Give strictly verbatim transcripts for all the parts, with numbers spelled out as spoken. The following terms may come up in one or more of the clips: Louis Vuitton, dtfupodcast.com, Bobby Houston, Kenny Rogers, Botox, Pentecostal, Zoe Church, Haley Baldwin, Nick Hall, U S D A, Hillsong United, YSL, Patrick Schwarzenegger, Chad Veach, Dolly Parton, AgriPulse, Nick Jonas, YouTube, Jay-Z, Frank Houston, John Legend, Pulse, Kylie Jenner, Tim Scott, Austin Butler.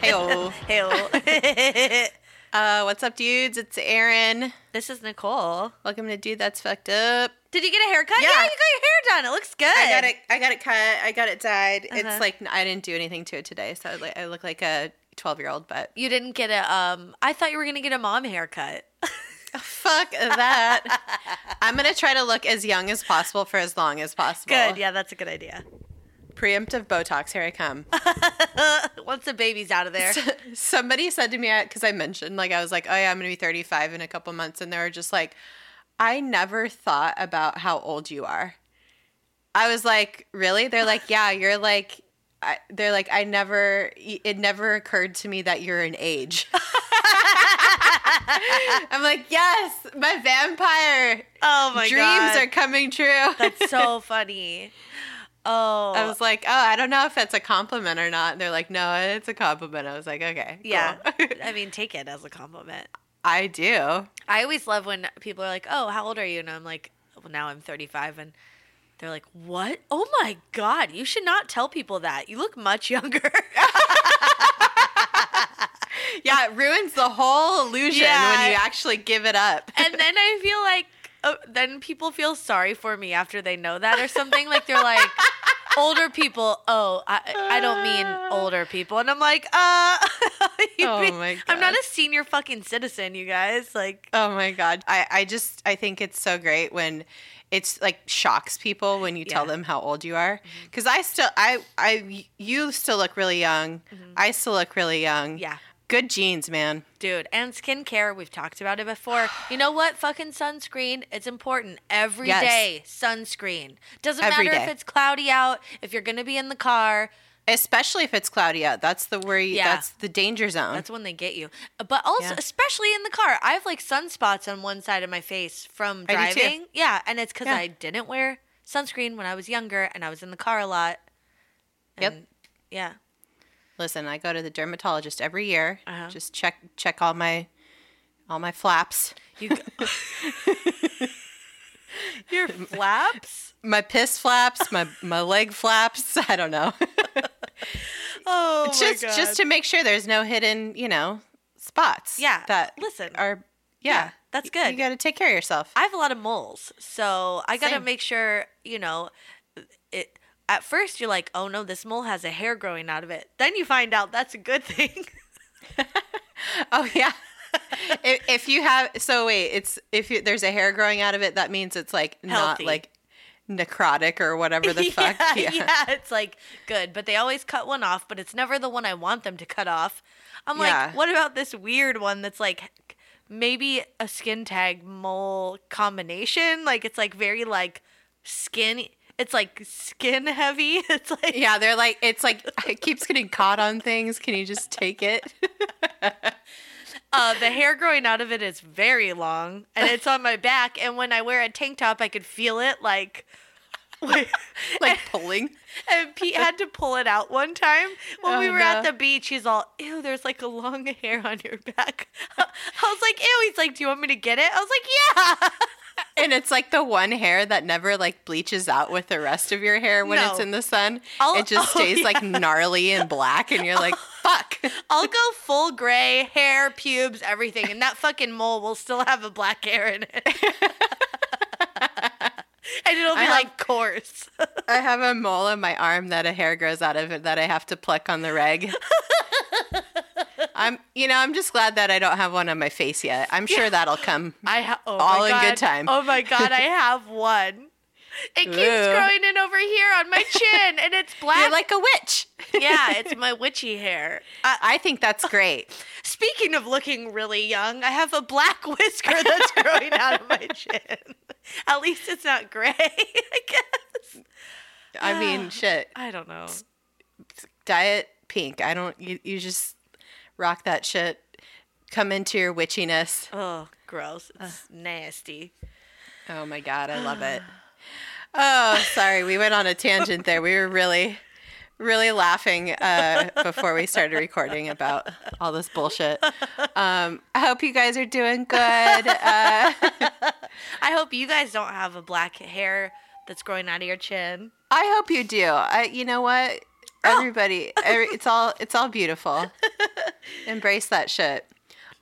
Hey-o. Hey-o. Uh, what's up, dudes? It's Erin. This is Nicole. Welcome to Dude That's Fucked Up. Did you get a haircut? Yeah, yeah, you got your hair done. It looks good. I got it. I got it cut. I got it dyed. Uh-huh. It's like I didn't do anything to it today, so I look like a twelve-year-old. But you didn't get a. Um, I thought you were gonna get a mom haircut. Fuck that. I'm gonna try to look as young as possible for as long as possible. Good. Yeah, that's a good idea. Preemptive Botox, here I come. Once the baby's out of there. So, somebody said to me, because I mentioned, like, I was like, oh, yeah, I'm going to be thirty-five in a couple months. And they were just like, I never thought about how old you are. I was like, really? They're like, yeah, you're like, I, they're like, I never, it never occurred to me that you're an age. I'm like, yes, my vampire oh my dreams God. are coming true. That's so funny. Oh, I was like, oh, I don't know if that's a compliment or not. And they're like, no, it's a compliment. I was like, okay, yeah. Cool. I mean, take it as a compliment. I do. I always love when people are like, oh, how old are you? And I'm like, well, now I'm thirty-five. And they're like, what? Oh, my God. You should not tell people that. You look much younger. Yeah, it ruins the whole illusion yeah. when you actually give it up. And then I feel like. Oh, then people feel sorry for me after they know that or something. Like, they're like, older people, oh, I, I don't mean older people. And I'm like, uh, you oh mean, my God. I'm not a senior fucking citizen, you guys. Like, oh, my God. I, I just, I think it's so great when it's, like, shocks people when you yeah. tell them how old you are. Because mm-hmm. I still, I, I, you still look really young. Mm-hmm. I still look really young. Yeah. Good genes, man. Dude, and skincare. We've talked about it before. You know what? Fucking sunscreen. It's important. Every yes. day, sunscreen. Doesn't Every matter day. if it's cloudy out, if you're going to be in the car. Especially if it's cloudy out. That's the worry. Yeah. That's the danger zone. That's when they get you. But also, yeah. especially in the car. I have like sunspots on one side of my face from driving. I do too. Yeah, and it's because yeah. I didn't wear sunscreen when I was younger, and I was in the car a lot. And, yep. Yeah. Listen, I go to the dermatologist every year. Uh-huh. Just check check all my all my flaps. You go- Your flaps? My piss flaps, my my leg flaps. I don't know. Oh, my just God. just to make sure there's no hidden, you know, spots. Yeah. That listen are yeah. yeah that's good. You, you got to take care of yourself. I have a lot of moles, so I got to make sure you know it. At first, you're like, oh, no, this mole has a hair growing out of it. Then you find out that's a good thing. Oh, yeah. if, if you have – so, wait. It's if you, there's a hair growing out of it, that means it's, like, healthy. Not, like, necrotic or whatever the fuck. Yeah, yeah. yeah, it's, like, good. But they always cut one off, but it's never the one I want them to cut off. I'm yeah. like, what about this weird one that's, like, maybe a skin tag mole combination? Like, it's, like, very, like, skin – It's like skin heavy. It's like yeah, they're like it's like it keeps getting caught on things. Can you just take it? uh, the hair growing out of it is very long, and it's on my back. And when I wear a tank top, I could feel it like like and, pulling. And Pete had to pull it out one time when oh, we were no. at the beach. He's all, "Ew, there's like a long hair on your back." I was like, "Ew." He's like, "Do you want me to get it?" I was like, "Yeah." And it's like the one hair that never like bleaches out with the rest of your hair when no. it's in the sun. I'll, it just oh, stays yeah. like gnarly and black, and you're like, fuck. I'll go full gray, hair, pubes, everything, and that fucking mole will still have a black hair in it. And it'll be I like have, coarse. I have a mole on my arm that a hair grows out of it that I have to pluck on the reg. I'm, you know, I'm just glad that I don't have one on my face yet. I'm sure yeah. that'll come I ha- oh all in good time. Oh, my God. I have one. It Ooh. keeps growing in over here on my chin, and it's black. You're like a witch. Yeah, it's my witchy hair. Uh, I think that's great. Speaking of looking really young, I have a black whisker that's growing out of my chin. At least it's not gray, I guess. I mean, shit. I don't know. Diet pink. I don't, you, you just... Rock that shit. Come into your witchiness. Oh, gross. It's uh. nasty. Oh, my God. I love it. Oh, sorry. We went on a tangent there. We were really, really laughing uh, before we started recording about all this bullshit. Um, I hope you guys are doing good. Uh, I hope you guys don't have a black hair that's growing out of your chin. I hope you do. I, you know what? Everybody, every, it's all it's all beautiful. Embrace that shit.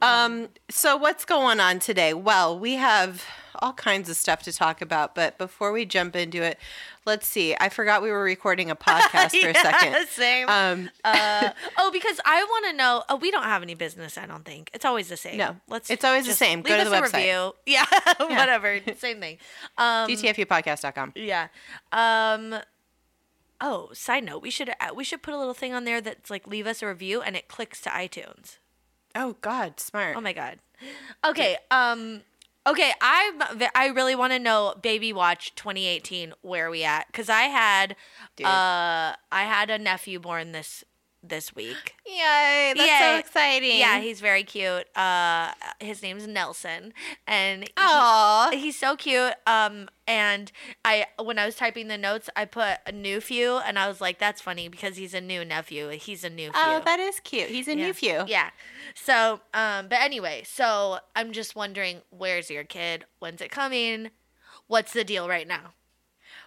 Um, so what's going on today? Well, we have all kinds of stuff to talk about, but before we jump into it, let's see. I forgot we were recording a podcast for yeah, a second. Same. Um, uh, oh, because I want to know. Oh, we don't have any business. I don't think it's always the same. No, let's. It's always the same. Go to the website. Yeah, yeah, whatever. Same thing. Um, d t f u podcast dot com. Yeah. Um. Oh, side note, we should we should put a little thing on there that's like leave us a review, and it clicks to iTunes. Oh God, smart. Oh my God. Okay. Um. Okay. I I really want to know Baby Watch twenty eighteen. Where are we at? Because I had Dude. uh I had a nephew born this this week. Yay! That's Yay. so exciting. Yeah, he's very cute. Uh, his name's Nelson, and oh, he, he's so cute. Um. And I, when I was typing the notes, I put a new few, and I was like, "That's funny because he's a new nephew. He's a new few." Oh, that is cute. He's a yeah. new few. Yeah. So, um, but anyway, so I'm just wondering, where's your kid? When's it coming? What's the deal right now?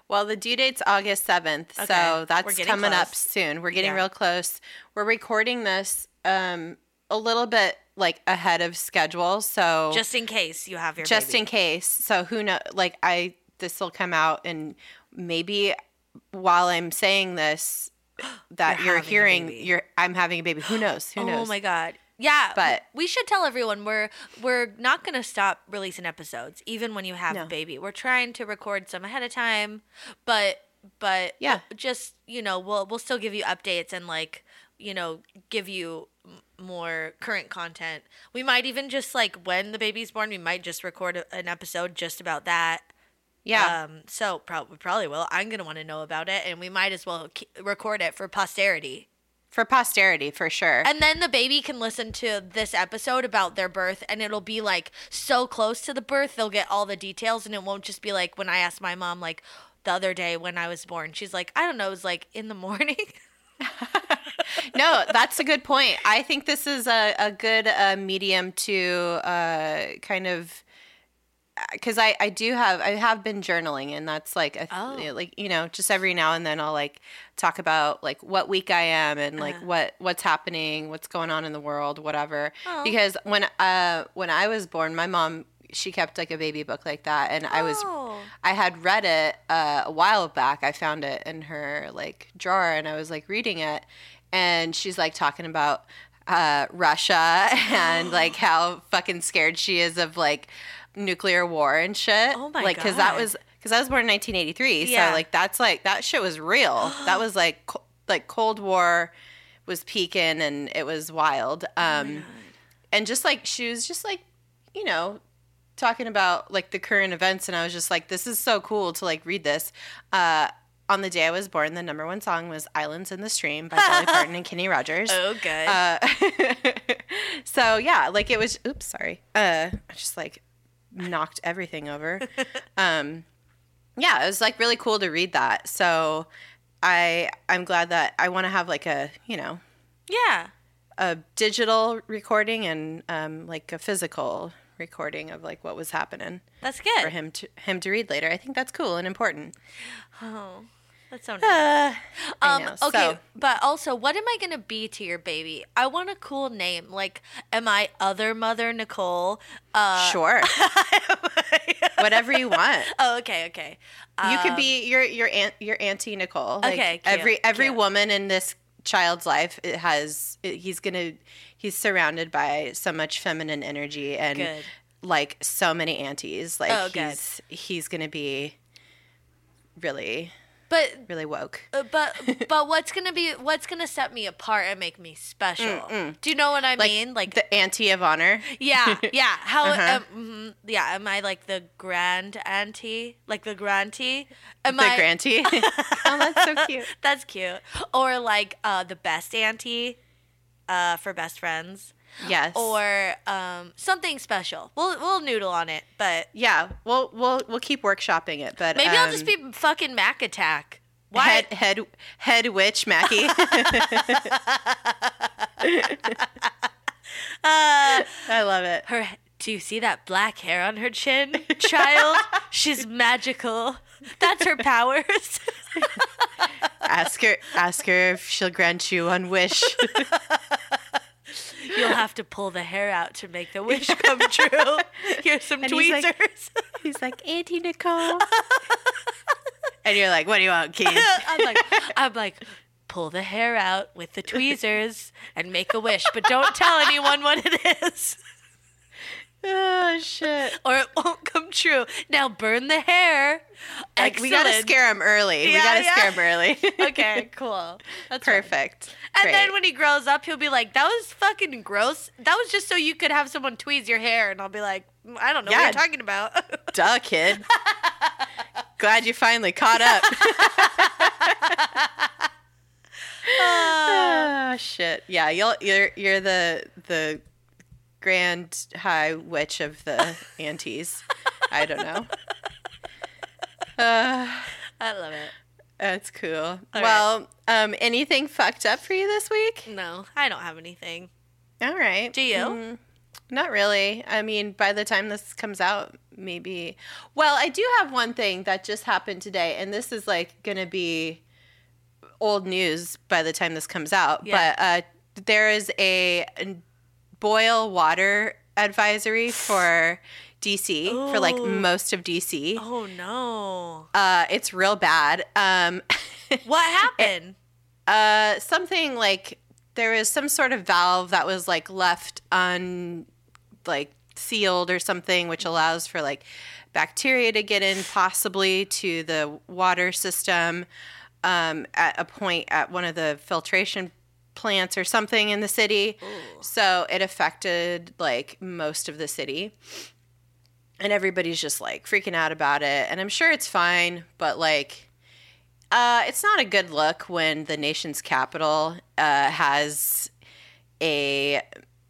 Well, the due date's August seventh, okay. so that's coming close. up soon. We're getting yeah. real close. We're recording this um, a little bit. like ahead of schedule, so just in case you have your just baby. in case so who knows, like I this will come out, and maybe while I'm saying this that you're, you're hearing you're I'm having a baby. Who knows who knows. Oh my God. Yeah, but we should tell everyone we're we're not going to stop releasing episodes even when you have no. a baby. We're trying to record some ahead of time, but but yeah, just, you know, we'll we'll still give you updates and, like, you know, give you more current content. We might even just, like, when the baby's born, we might just record a, an episode just about that. Yeah. Um, so probably probably will. I'm going to want to know about it, and we might as well k- record it for posterity. For posterity, for sure. And then the baby can listen to this episode about their birth, and it'll be, like, so close to the birth. They'll get all the details, and it won't just be like when I asked my mom, like, the other day when I was born. She's like, I don't know. It was, like, in the morning. No, that's a good point. I think this is a, a good uh, medium to uh, kind of, because I, I do have, I have been journaling, and that's like, a, oh. like, you know, just every now and then I'll, like, talk about, like, what week I am, and like uh-huh. what, what's happening, what's going on in the world, whatever. Oh. Because when, uh, when I was born, my mom, she kept, like, a baby book like that. And oh. I was, I had read it uh, a while back. I found it in her, like, drawer, and I was, like, reading it. And she's, like, talking about uh, Russia and, like, how fucking scared she is of, like, nuclear war and shit. Oh, my like, God. Because that was, because I was born in nineteen eighty-three. Yeah. So, like, that's, like, that shit was real. That was, like, co- like, Cold War was peaking, and it was wild. Um, oh and just, like, she was just, like, you know, talking about, like, the current events. And I was just, like, this is so cool to, like, read this. Uh On the day I was born, the number one song was Islands in the Stream by Dolly Parton and Kenny Rogers. Oh, good. Uh, so, yeah, like, it was – oops, sorry. Uh, I just, like, knocked everything over. um, yeah, it was, like, really cool to read that. So I, I'm glad that I want to have, like, a, you know – yeah. A digital recording and, um, like, a physical – recording of, like, what was happening. That's good for him to him to read later. I think that's cool and important. Oh, that's so nice. Uh, um, know, okay, so. But also, what am I gonna be to your baby? I want a cool name. Like, am I Other Mother Nicole? Uh, sure. Whatever you want. Oh, okay, okay. Um, you could be your your aunt your auntie Nicole. Like, okay. Cute, every every cute. woman in this child's life, it has it, he's gonna. He's surrounded by so much feminine energy and, good. like, so many aunties. Like, oh, he's good. he's going to be really, but really woke. Uh, but but what's going to be what's going to set me apart and make me special? Mm-mm. Do you know what I like mean? Like the auntie of honor. Yeah, yeah. How? uh-huh. um, yeah. Am I, like, the grand auntie? Like the grantee? Am the I the grantee? Oh, that's so cute. That's cute. Or, like, uh, the best auntie. Uh, for best friends, yes, or um, something special. We'll we'll noodle on it, but yeah, we'll we'll we'll keep workshopping it. But maybe um, I'll just be fucking Mac Attack. Why head head head witch Mackie? uh, I love it. Her. Do you see that black hair on her chin, child? She's magical. That's her powers. Ask her, ask her if she'll grant you one wish. You'll have to pull the hair out to make the wish come true. Here's some and tweezers. He's like, he's like, Auntie Nicole. And you're like, what do you want, Keith? I'm like, I'm like, pull the hair out with the tweezers and make a wish, but don't tell anyone what it is. Oh, shit. Or it won't come true. Now burn the hair. Like, excellent. We got to scare him early. Yeah, we got to yeah. scare him early. Okay, cool. That's perfect. Funny. And Great. Then when he grows up, he'll be like, that was fucking gross. That was just so you could have someone tweeze your hair. And I'll be like, I don't know yeah. what you're talking about. Duh, kid. Glad you finally caught up. Oh, shit. Yeah, you'll, you're you're the the... Grand High Witch of the Anties. I don't know. Uh, I love it. That's cool. All well, right. um, anything fucked up for you this week? No, I don't have anything. All right. Do you? Mm, not really. I mean, by the time this comes out, maybe. Well, I do have one thing that just happened today, and this is like going to be old news by the time this comes out. Yeah. But uh, there is a... boil water advisory for D C, Ooh. For like most of D C. Oh no. Uh, it's real bad. Um, what happened? It, uh, something like there was some sort of valve that was like left un, like sealed or something, which allows for like bacteria to get in possibly to the water system um, at a point at one of the filtration plants or something in the city. Ooh. So it affected like most of the city, and everybody's just like freaking out about it, and I'm sure it's fine, but like uh it's not a good look when the nation's capital uh has a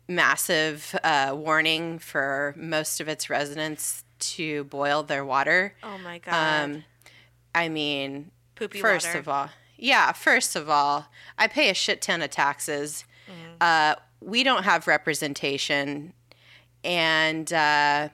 massive uh warning for most of its residents to boil their water. Oh my god. um I mean, poopy first water. of all Yeah, first of all, I pay a shit ton of taxes. Mm-hmm. Uh, we don't have representation. And uh,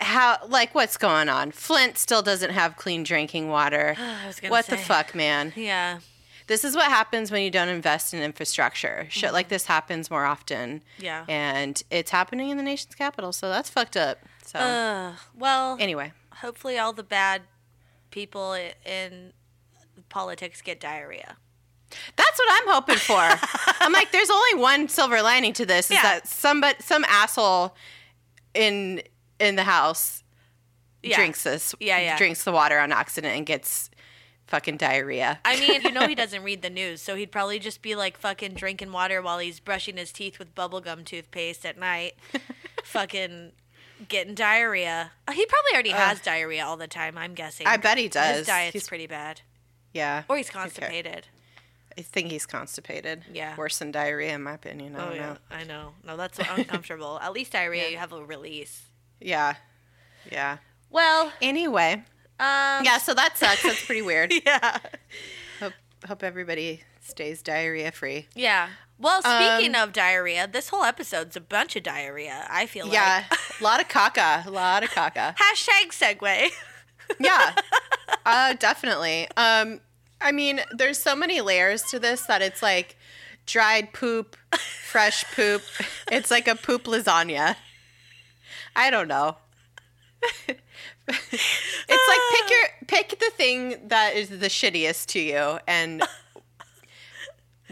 how, like, what's going on? Flint still doesn't have clean drinking water. I was gonna what say. The fuck, man? Yeah. This is what happens when you don't invest in infrastructure. Shit mm-hmm. like this happens more often. Yeah. And it's happening in the nation's capital, so that's fucked up. So, uh, well, anyway. Hopefully all the bad people in... politics get diarrhea. That's what I'm hoping for. I'm like, there's only one silver lining to this, is yeah. that some but some asshole in in the house yeah. drinks this yeah, yeah. drinks the water on accident and gets fucking diarrhea. I mean, you know, he doesn't read the news, so he'd probably just be like fucking drinking water while he's brushing his teeth with bubblegum toothpaste at night. Fucking getting diarrhea. He probably already has uh, diarrhea all the time, I'm guessing. I bet he does. His diet's he's- pretty bad. Yeah. Or he's constipated. I think he's constipated. Yeah. Worse than diarrhea, in my opinion. I oh, don't yeah. know. I know. No, that's uncomfortable. At least diarrhea, yeah. you have a release. Yeah. Yeah. Well. Anyway. Um, yeah, so that sucks. That's pretty weird. Yeah. Hope, hope everybody stays diarrhea free. Yeah. Well, speaking um, of diarrhea, this whole episode's a bunch of diarrhea, I feel yeah, like. Yeah. A lot of caca. A lot of caca. Hashtag segue. Yeah. Uh, definitely. Um, I mean, there's so many layers to this that it's like dried poop, fresh poop. It's like a poop lasagna. I don't know. It's like pick your pick the thing that is the shittiest to you, and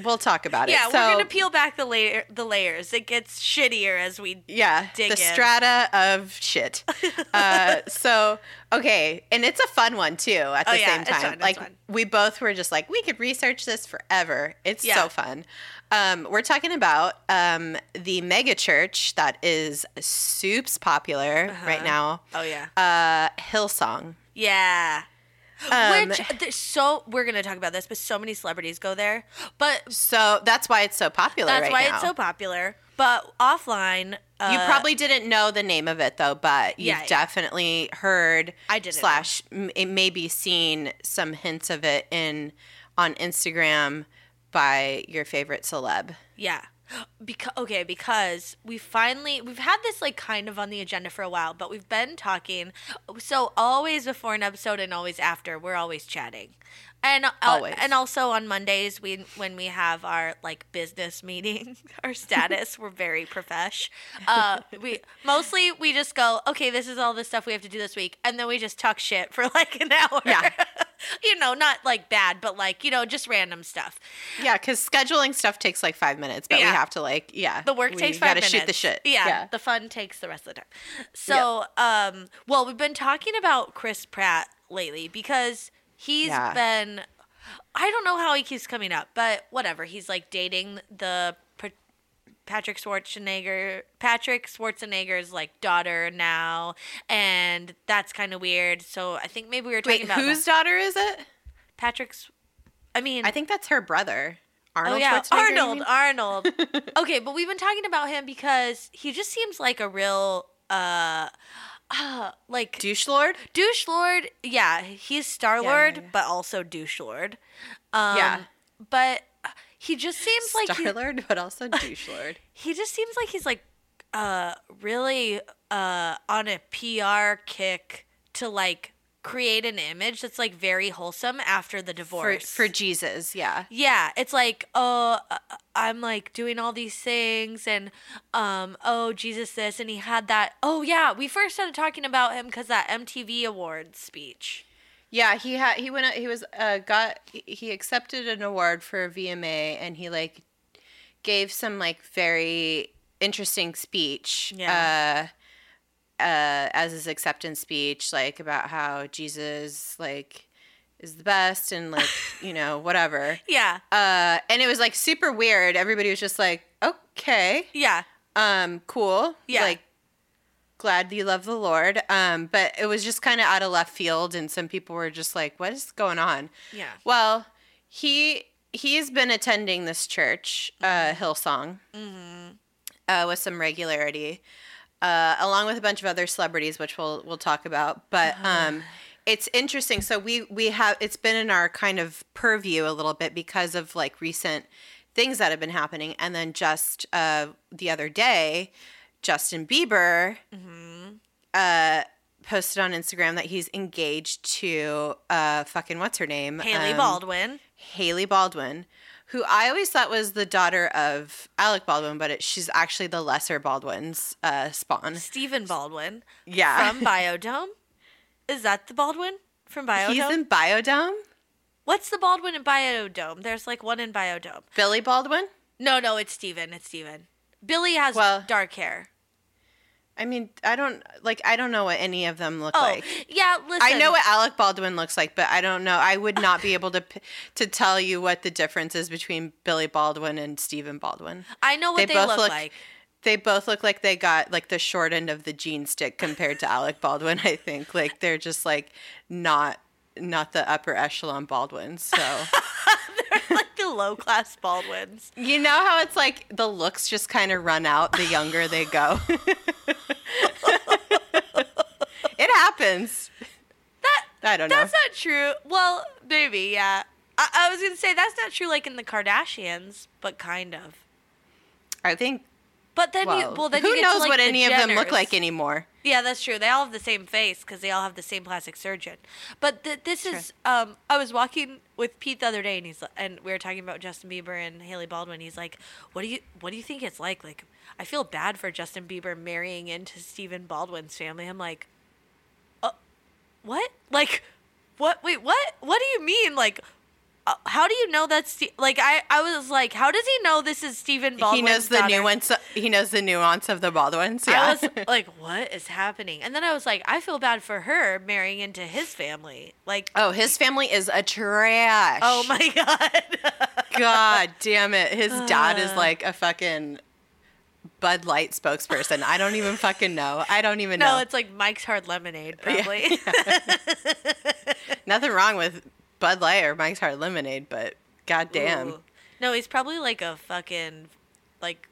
we'll talk about yeah, it. Yeah, we're so, gonna peel back the layer the layers. It gets shittier as we yeah dig the in. strata of shit. Uh, so. Okay, and it's a fun one, too, at the oh, yeah. same time. It's fun, it's like, fun. We both were just like, we could research this forever. It's yeah. so fun. Um, we're talking about um, the mega church that is soups popular uh-huh. right now. Oh, yeah. Uh, Hillsong. Yeah. Um, Which, there's so, we're going to talk about this, but so many celebrities go there. But So that's why it's so popular right now. That's why it's so popular. But offline... Uh, you probably didn't know the name of it, though, but you've yeah, yeah. definitely heard I didn't slash know. M- maybe seen some hints of it in on Instagram by your favorite celeb. Yeah. Because, okay, because we finally – we've had this like kind of on the agenda for a while, but we've been talking. So always before an episode and always after, we're always chatting. And uh, and also on Mondays, we when we have our like business meeting, our status, we're very profesh. Uh, we mostly we just go, okay, this is all the stuff we have to do this week, and then we just talk shit for like an hour. Yeah. You know, not like bad, but like, you know, just random stuff. Yeah, because scheduling stuff takes like five minutes, but yeah. we have to like, yeah. The work takes five minutes. We gotta shoot the shit. Yeah, yeah, the fun takes the rest of the time. So, yeah. um, well, we've been talking about Chris Pratt lately because he's yeah. been, I don't know how he keeps coming up, but whatever. He's like dating the Patrick Schwarzenegger, Patrick Schwarzenegger's like daughter now, and that's kind of weird. So I think maybe we were talking Wait, about whose that. daughter is it? Patrick's. I mean, I think that's her brother, Arnold. Oh yeah, Arnold. Arnold. Okay, but we've been talking about him because he just seems like a real, uh, uh like douche lord. Douche lord. Yeah, he's Star Lord, yeah, yeah. but also douche lord. Um, yeah, but. He just seems like Star-Lord, but also douche lord. He just seems like he's like uh, really uh, on a P R kick to like create an image that's like very wholesome after the divorce for, for Jesus. Yeah, yeah. It's like, oh, I'm like doing all these things, and um, oh, Jesus this, and he had that. Oh yeah, we first started talking about him because that M T V Awards speech. Yeah, he had he went he was uh, got he accepted an award for a V M A, and he like gave some like very interesting speech yeah. uh, uh, as his acceptance speech, like about how Jesus like is the best and like you know whatever. Yeah. Uh, and it was like super weird. Everybody was just like, okay, yeah, um, cool, yeah, like. Glad you love the Lord. Um, but it was just kind of out of left field, and some people were just like, what is going on? Yeah. Well, he, he's been attending this church, uh, Hillsong, mm-hmm. uh, with some regularity, uh, along with a bunch of other celebrities, which we'll we'll talk about. But uh-huh. um, it's interesting. So we, we have – it's been in our kind of purview a little bit because of, like, recent things that have been happening. And then just uh, the other day – Justin Bieber mm-hmm. uh, posted on Instagram that he's engaged to uh, fucking what's her name? Haley um, Baldwin. Haley Baldwin, who I always thought was the daughter of Alec Baldwin, but it, she's actually the lesser Baldwin's uh, spawn. Stephen Baldwin. Yeah. From Biodome? Is that the Baldwin from Biodome? He's in Biodome? What's the Baldwin in Biodome? There's like one in Biodome. Billy Baldwin? No, no, it's Stephen. It's Stephen. Billy has well, dark hair. I mean, I don't like. I don't know what any of them look oh, like. Yeah, listen. I know what Alec Baldwin looks like, but I don't know. I would not be able to to tell you what the difference is between Billy Baldwin and Stephen Baldwin. I know what they, they both look, look like. They both look like they got like the short end of the gene stick compared to Alec Baldwin. I think like they're just like not not the upper echelon Baldwin. So. Like the low-class Baldwins. You know how it's like the looks just kind of run out the younger they go? It happens. That I don't know. That's not true. Well, maybe, yeah. I, I was going to say that's not true like in the Kardashians, but kind of. I think. But then well, you well then who you get knows to, like, what any Jenners. Of them look like anymore. Yeah, that's true. They all have the same face because they all have the same plastic surgeon. But th- this sure. is um, I was walking with Pete the other day, and he's and we were talking about Justin Bieber and Haley Baldwin. He's like, "What do you what do you think it's like? Like, I feel bad for Justin Bieber marrying into Stephen Baldwin's family." I'm like, uh, "What? Like, what? Wait, what? What do you mean? Like." How do you know that's St- like I, I was like, how does he know this is Stephen Baldwin's He knows the daughter? nuance. He knows the nuance of the Baldwins. Yeah. I was like, what is happening? And then I was like, I feel bad for her marrying into his family. Like, oh, his family is a trash. Oh my god. God damn it! His dad is like a fucking Bud Light spokesperson. I don't even fucking know. I don't even no, know. No, it's like Mike's Hard Lemonade, probably. Yeah, yeah. Nothing wrong with. Bud Light or Mike's Hard Lemonade, but goddamn. Ooh. No, he's probably like a fucking, like,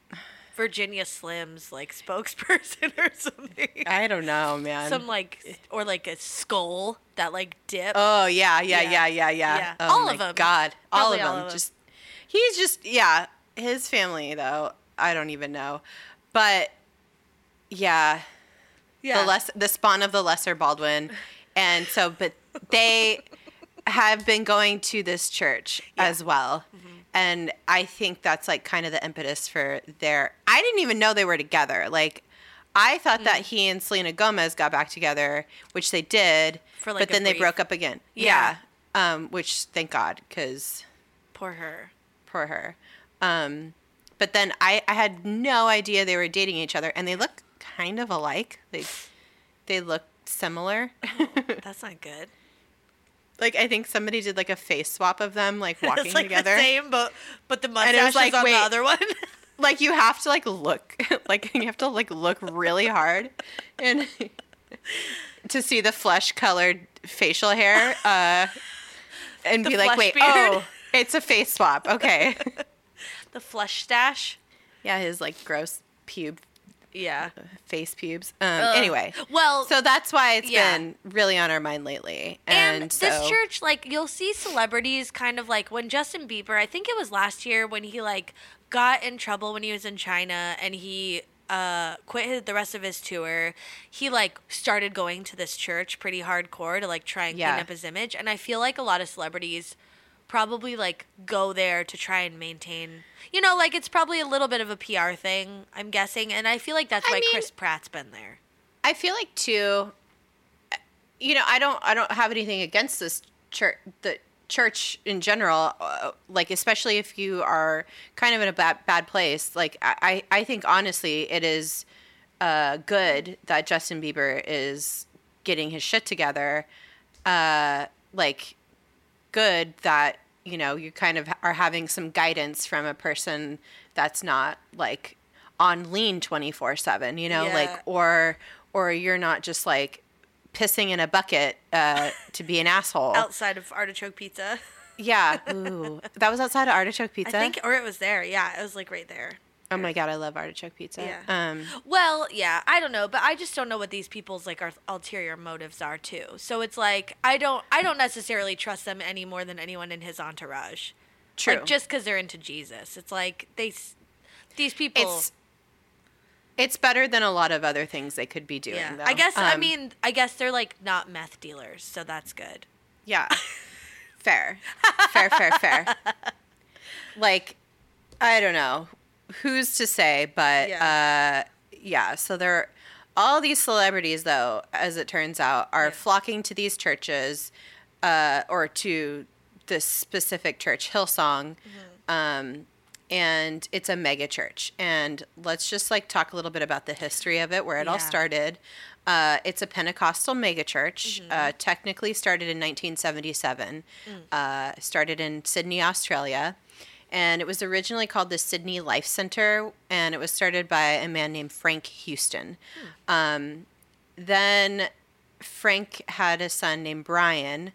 Virginia Slims, like, spokesperson or something. I don't know, man. Some, like, or like a Skull, that, like, dip. Oh, yeah, yeah, yeah, yeah, yeah. yeah. yeah. Oh, all, my of them. God. all of them. God. All of them. Just, he's just, yeah. His family, though, I don't even know. But, yeah. Yeah. The, less, the spawn of the lesser Baldwin. And so, but they... have been going to this church yeah. as well. Mm-hmm. And I think that's like kind of the impetus for their, I didn't even know they were together. Like I thought mm. that he and Selena Gomez got back together, which they did, for like but then brief. they broke up again. Yeah. yeah. Um, which thank God, cause poor her, poor her. Um, but then I, I had no idea they were dating each other, and they look kind of alike. Like they look similar. Oh, that's not good. Like, I think somebody did, like, a face swap of them, like, walking it's like together. It's, the same, but, but the mustache is like, on wait, the other one. Like, you have to, like, look. Like, you have to, like, look really hard and to see the flesh-colored facial hair uh, and the be like, wait, beard. oh, it's a face swap. Okay. The flesh stash. Yeah, his, like, gross pube. Yeah. Face pubes. Um, anyway. Well. So that's why it's yeah. been really on our mind lately. And, and so. This church, like, you'll see celebrities kind of like when Justin Bieber, I think it was last year when he, like, got in trouble when he was in China and he uh, quit his, the rest of his tour. He, like, started going to this church pretty hardcore to, like, try and yeah. clean up his image. And I feel like a lot of celebrities probably, like, go there to try and maintain, you know, like, it's probably a little bit of a P R thing, I'm guessing, and I feel like that's I why mean, Chris Pratt's been there. I feel like, too, you know, I don't I don't have anything against this church, the church in general, uh, like, especially if you are kind of in a bad, bad place, like, I, I think, honestly, it is uh, good that Justin Bieber is getting his shit together, uh, like, good that, you know, you kind of are having some guidance from a person that's not like on lean twenty-four seven, you know, yeah. like, or, or you're not just like pissing in a bucket, uh, to be an asshole outside of Artichoke Pizza. Yeah. Ooh, that was outside of Artichoke Pizza. I think, or it was there. Yeah. It was like right there. Oh my God. I love Artichoke Pizza. Yeah. Um, well, yeah, I don't know, but I just don't know what these people's like ulterior motives are too. So it's like, I don't, I don't necessarily trust them any more than anyone in his entourage. True. Like, just cause they're into Jesus. It's like they, these people. It's, it's better than a lot of other things they could be doing. Yeah. Though. I guess, um, I mean, I guess they're like not meth dealers. So that's good. Yeah. Fair, fair, fair, fair. Like, I don't know. Who's to say, but yeah. Uh, yeah, so there are all these celebrities, though, as it turns out, are yeah. flocking to these churches uh, or to this specific church, Hillsong, mm-hmm. um, and it's a mega church. And let's just, like, talk a little bit about the history of it, where it yeah. all started. Uh, it's a Pentecostal mega church, mm-hmm. uh, technically started in nineteen seventy-seven, mm. uh, started in Sydney, Australia. And it was originally called the Sydney Life Center, and it was started by a man named Frank Houston. Hmm. Um, then Frank had a son named Brian,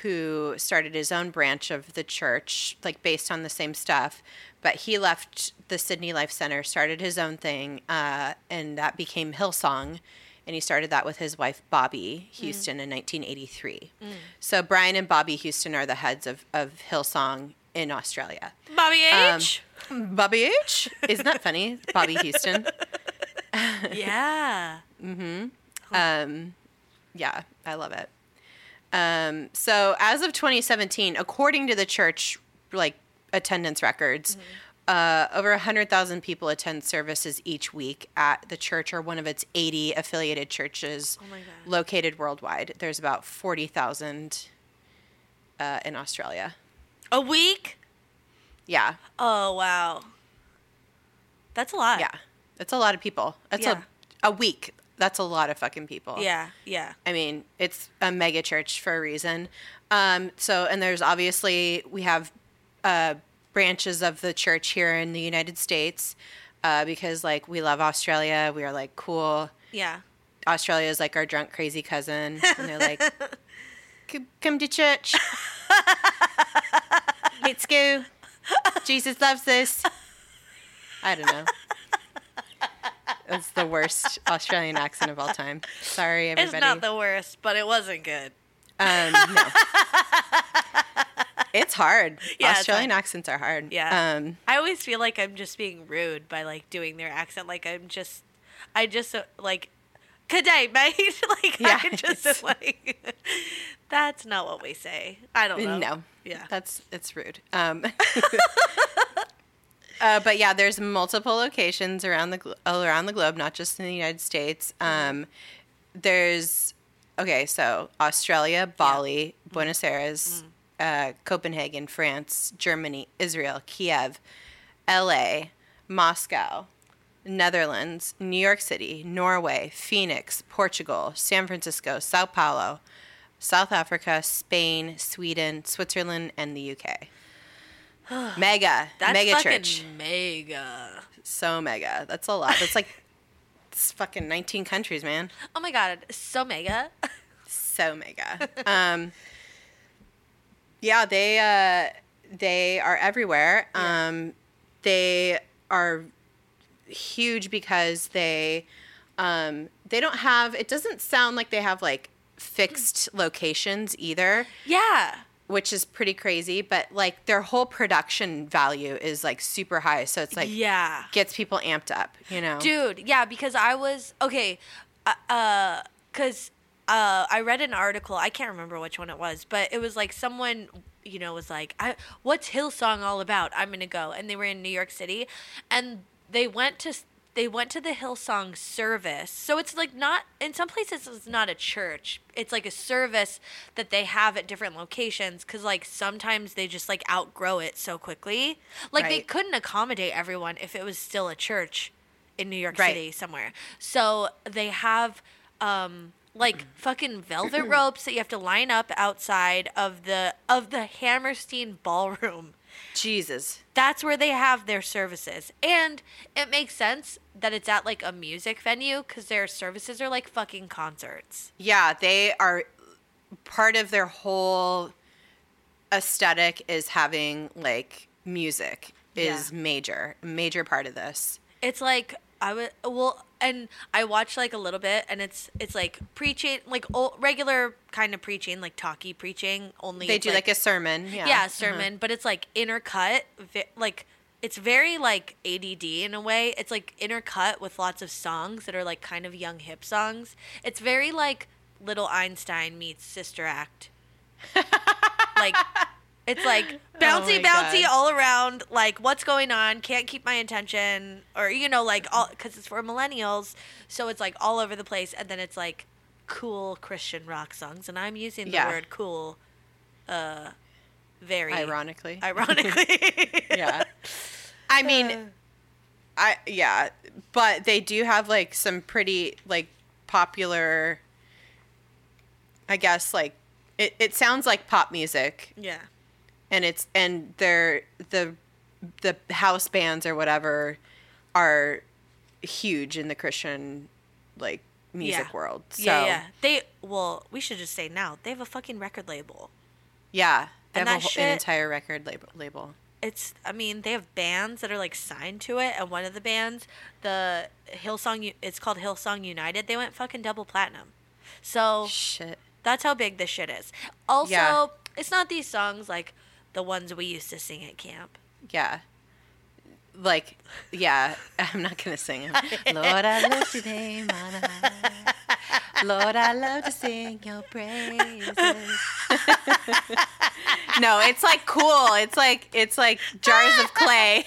who started his own branch of the church, like based on the same stuff. But he left the Sydney Life Center, started his own thing, uh, and that became Hillsong. And he started that with his wife, Bobby Houston, mm. in nineteen eighty-three. Mm. So Brian and Bobby Houston are the heads of, of Hillsong in Australia. Bobby H? Um, Bobby H? Isn't that funny? Bobby Houston. Yeah. Mm-hmm. Um, yeah, I love it. Um, so as of twenty seventeen, according to the church, like, attendance records, mm-hmm. uh, over one hundred thousand people attend services each week at the church or one of its eighty affiliated churches oh my God. located worldwide. There's about forty thousand uh, in Australia. A week? Yeah. Oh, wow. That's a lot. Yeah. That's a lot of people. That's yeah. a, a week. That's a lot of fucking people. Yeah, yeah. I mean, it's a mega church for a reason. Um, so, and there's obviously, we have uh, branches of the church here in the United States uh, because, like, we love Australia. We are, like, cool. Yeah. Australia is, like, our drunk, crazy cousin. And they're like, come to church. Let's go. Jesus loves this. I don't know. That's the worst Australian accent of all time. Sorry, everybody. It's not the worst, but it wasn't good. Um, no. It's hard. Yeah, Australian it's hard. Accents are hard. Yeah. Um, I always feel like I'm just being rude by, like, doing their accent. Like, I'm just, I just, like, good day, mate. Like, yeah, I just, like, that's not what we say. I don't know. No. Yeah. That's, it's rude. Um, uh, but, yeah, there's multiple locations around the, glo- around the globe, not just in the United States. Um, there's, okay, so Australia, Bali, yeah. Buenos Aires, mm. uh, Copenhagen, France, Germany, Israel, Kiev, L A, Moscow, Netherlands, New York City, Norway, Phoenix, Portugal, San Francisco, Sao Paulo, South Africa, Spain, Sweden, Switzerland, and the U K. Mega. That's mega church. Mega. So mega. That's a lot. That's like it's fucking nineteen countries, man. Oh my God. So mega. So mega. Um, yeah, they uh, they are everywhere. Yeah. Um, they are huge because they um they don't have it doesn't sound like they have like fixed locations either, yeah which is pretty crazy, but like their whole production value is like super high, so it's like yeah gets people amped up, you know dude yeah because I was okay uh because uh I read an article, I can't remember which one it was, but it was like someone you know was like I what's Hillsong all about, I'm gonna go, and they were in New York City, and They went to they went to the Hillsong service. So it's like not in some places it's not a church. It's like a service that they have at different locations because like sometimes they just like outgrow it so quickly. Like right. They couldn't accommodate everyone if it was still a church in New York right. City somewhere. So they have um, like fucking velvet ropes that you have to line up outside of the of the Hammerstein Ballroom. Jesus. That's where they have their services. And it makes sense that it's at, like, a music venue because their services are, like, fucking concerts. Yeah, they are part of their whole aesthetic is having, like, music is yeah. major, major part of this. It's like, I would, well, and I watched, like, a little bit, and it's, it's like, preaching, like, old, regular kind of preaching, like, talky preaching, only. They do, like, like a sermon. Yeah, yeah a sermon, uh-huh. But it's, like, intercut, vi- like, it's very, like, A D D in a way. It's, like, intercut with lots of songs that are, like, kind of young hip songs. It's very, like, Little Einstein meets Sister Act. Like, it's, like, bouncy, oh bouncy God. All around, like, what's going on, can't keep my attention, or, you know, like, all because it's for millennials, so it's, like, all over the place, and then it's, like, cool Christian rock songs, and I'm using the yeah. word cool uh, very... Ironically. Ironically. yeah. I mean, uh. I yeah, but they do have, like, some pretty, like, popular, I guess, like, it, it sounds like pop music. Yeah. And it's and they're the the house bands or whatever are huge in the Christian like music yeah. world. So yeah, yeah. They well, we should just say now they have a fucking record label. Yeah, they and have a whole, shit, an entire record label, label. It's I mean they have bands that are like signed to it, and one of the bands, the Hillsong, it's called Hillsong United. They went fucking double platinum. So shit, that's how big this shit is. Also, yeah. It's not these songs like. The ones we used to sing at camp. Yeah. Like, yeah, I'm not going to sing them. Lord, I love today, my life. Lord, I love to sing your praises. No, it's like cool. It's like, it's like jars of clay.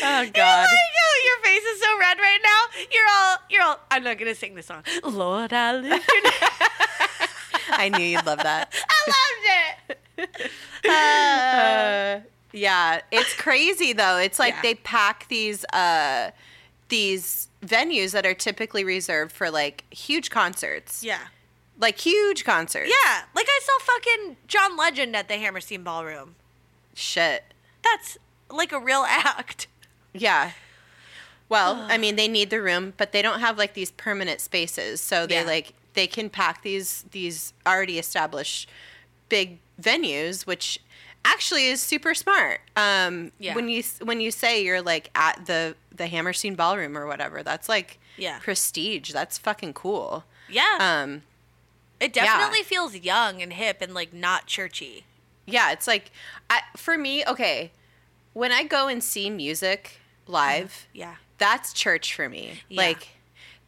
Oh God! Like, oh, your face is so red right now. You're all, you're all, I'm not going to sing this song. Lord, I love today. I knew you'd love that. I loved it. Uh, uh, yeah, it's crazy though. It's like yeah. they pack these uh, these venues that are typically reserved for like huge concerts. Yeah, like huge concerts. Yeah, like I saw fucking John Legend at the Hammerstein Ballroom. Shit, that's like a real act. Yeah. Well, I mean, they need the room, but they don't have like these permanent spaces, so they yeah. like. They can pack these these already established big venues, which actually is super smart. Um, yeah. When you when you say you're like at the the Hammerstein Ballroom or whatever, that's like yeah. prestige. That's fucking cool. Yeah. Um, it definitely yeah. feels young and hip and like not churchy. Yeah, it's like I, for me, okay, when I go and see music live, yeah. yeah. that's church for me. Yeah. Like,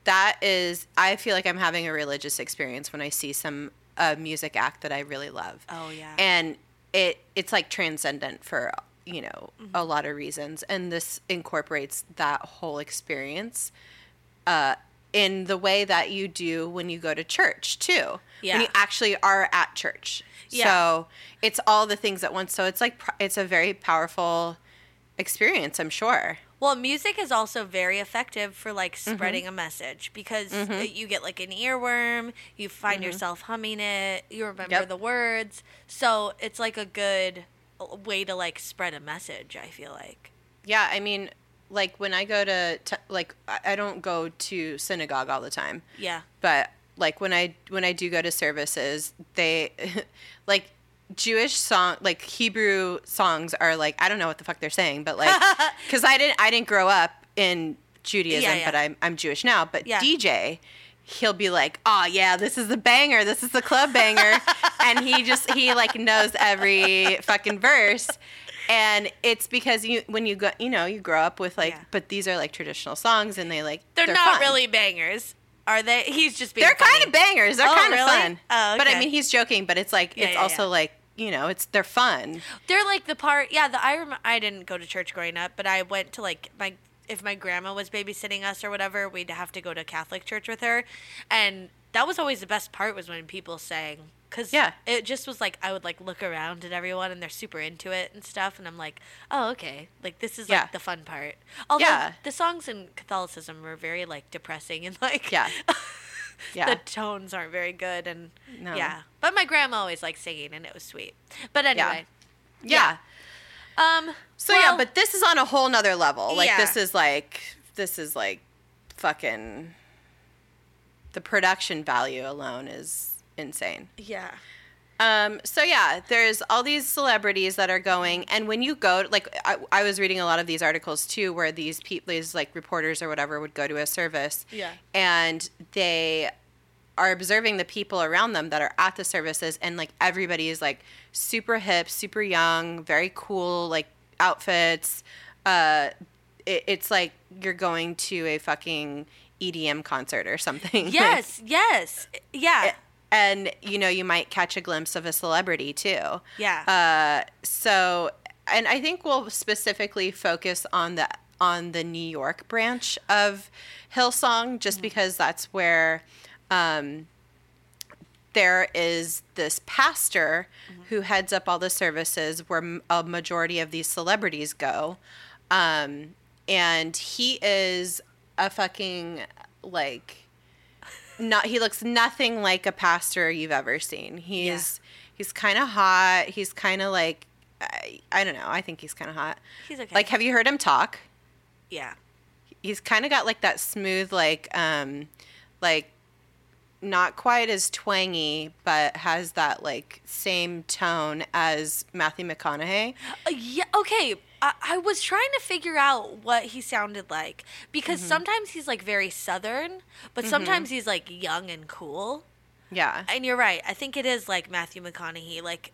that is, I feel like I'm having a religious experience when I see some uh, music act that I really love. Oh, yeah. And it it's like transcendent for, you know, mm-hmm. a lot of reasons. And this incorporates that whole experience uh, in the way that you do when you go to church, too. Yeah. When you actually are at church. Yeah. So it's all the things at once. So it's like, it's a very powerful experience, I'm sure. Well, music is also very effective for, like, spreading mm-hmm. a message because mm-hmm. you get, like, an earworm, you find mm-hmm. yourself humming it, you remember yep. the words. So it's, like, a good way to, like, spread a message, I feel like. Yeah, I mean, like, when I go to, t- like, I don't go to synagogue all the time. Yeah. But, like, when I when I do go to services, they, like... Jewish song, like Hebrew songs, are like, I don't know what the fuck they're saying, but like, because I didn't, I didn't grow up in Judaism, yeah, yeah. but I'm, I'm Jewish now. But yeah. D J, he'll be like, oh yeah, this is the banger, this is the club banger, and he just, he like knows every fucking verse, and it's because you, when you go, you know, you grow up with like, yeah. but these are like traditional songs, and they like, they're, they're not fun. Really bangers. Are they? He's just being. They're funny. Kind of bangers. They're oh, kind really? Of fun. Oh, okay. But I mean, he's joking, but it's like, yeah, it's yeah, also yeah. like. You know, it's they're fun. They're like the part, yeah. The I rem- I didn't go to church growing up, but I went to like my if my grandma was babysitting us or whatever, we'd have to go to Catholic church with her, and that was always the best part was when people sang, cause yeah. it just was like I would like look around at everyone and they're super into it and stuff, and I'm like, oh okay, like this is yeah. like the fun part. Although yeah. the songs in Catholicism are very like depressing and like yeah. Yeah. The tones aren't very good, and no. yeah. But my grandma always liked singing, and it was sweet. But anyway, yeah. yeah. Um. So well, yeah, but this is on a whole nother level. Like yeah. this is like this is like fucking. The production value alone is insane. Yeah. Um. So yeah, there's all these celebrities that are going, and when you go, like I, I was reading a lot of these articles too, where these people, these like reporters or whatever, would go to a service, yeah, and they are observing the people around them that are at the services, and like everybody is like super hip, super young, very cool, like outfits. Uh, it, it's like you're going to a fucking E D M concert or something. Yes. Like, yes. Yeah. It, And, you know, you might catch a glimpse of a celebrity, too. Yeah. Uh, so, and I think we'll specifically focus on the on the New York branch of Hillsong, just mm-hmm. because that's where um, there is this pastor mm-hmm. who heads up all the services where a majority of these celebrities go. Um, and he is a fucking, like... Not, he looks nothing like a pastor you've ever seen. He's yeah. he's kind of hot. He's kind of like, I, I don't know. I think he's kind of hot. He's okay. Like, have you heard him talk? Yeah. He's kind of got like that smooth, like, um, like not quite as twangy, but has that like same tone as Matthew McConaughey. Uh, yeah. Okay. I, I was trying to figure out what he sounded like because mm-hmm. sometimes he's like very Southern, but mm-hmm. sometimes he's like young and cool. Yeah. And you're right. I think it is like Matthew McConaughey. Like,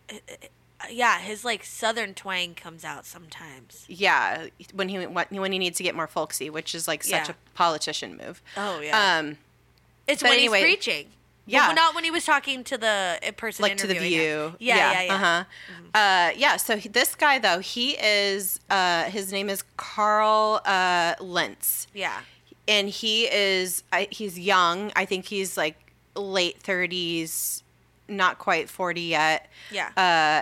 yeah, his like Southern twang comes out sometimes. Yeah. When he, when he needs to get more folksy, which is like such yeah. a politician move. Oh, yeah. Um, it's when anyway, he's preaching. Yeah. Well, not when he was talking to the person like interviewing Like to the View. Him. Yeah, yeah, yeah. yeah. Uh-huh. Mm-hmm. Uh, yeah, so he, this guy, though, he is, uh, his name is Carl uh, Lentz. Yeah. And he is, I, he's young. I think he's like late thirties, not quite forty yet. Yeah.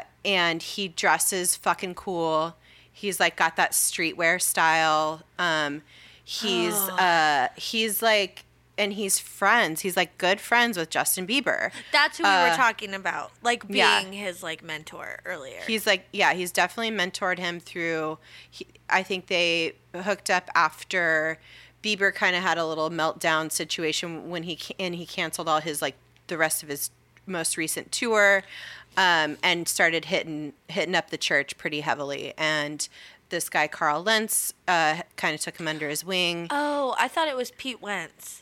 Uh, and he dresses fucking cool. He's like got that streetwear style. Um, he's, oh. uh, he's like... And he's friends. He's, like, good friends with Justin Bieber. That's who uh, we were talking about, like, being yeah. his, like, mentor earlier. He's, like, yeah, he's definitely mentored him through he, – I think they hooked up after Bieber kind of had a little meltdown situation when he – and he canceled all his, like, the rest of his most recent tour um, and started hitting hitting up the church pretty heavily. And this guy, Carl Lentz, uh, kind of took him under his wing. Oh, I thought it was Pete Wentz.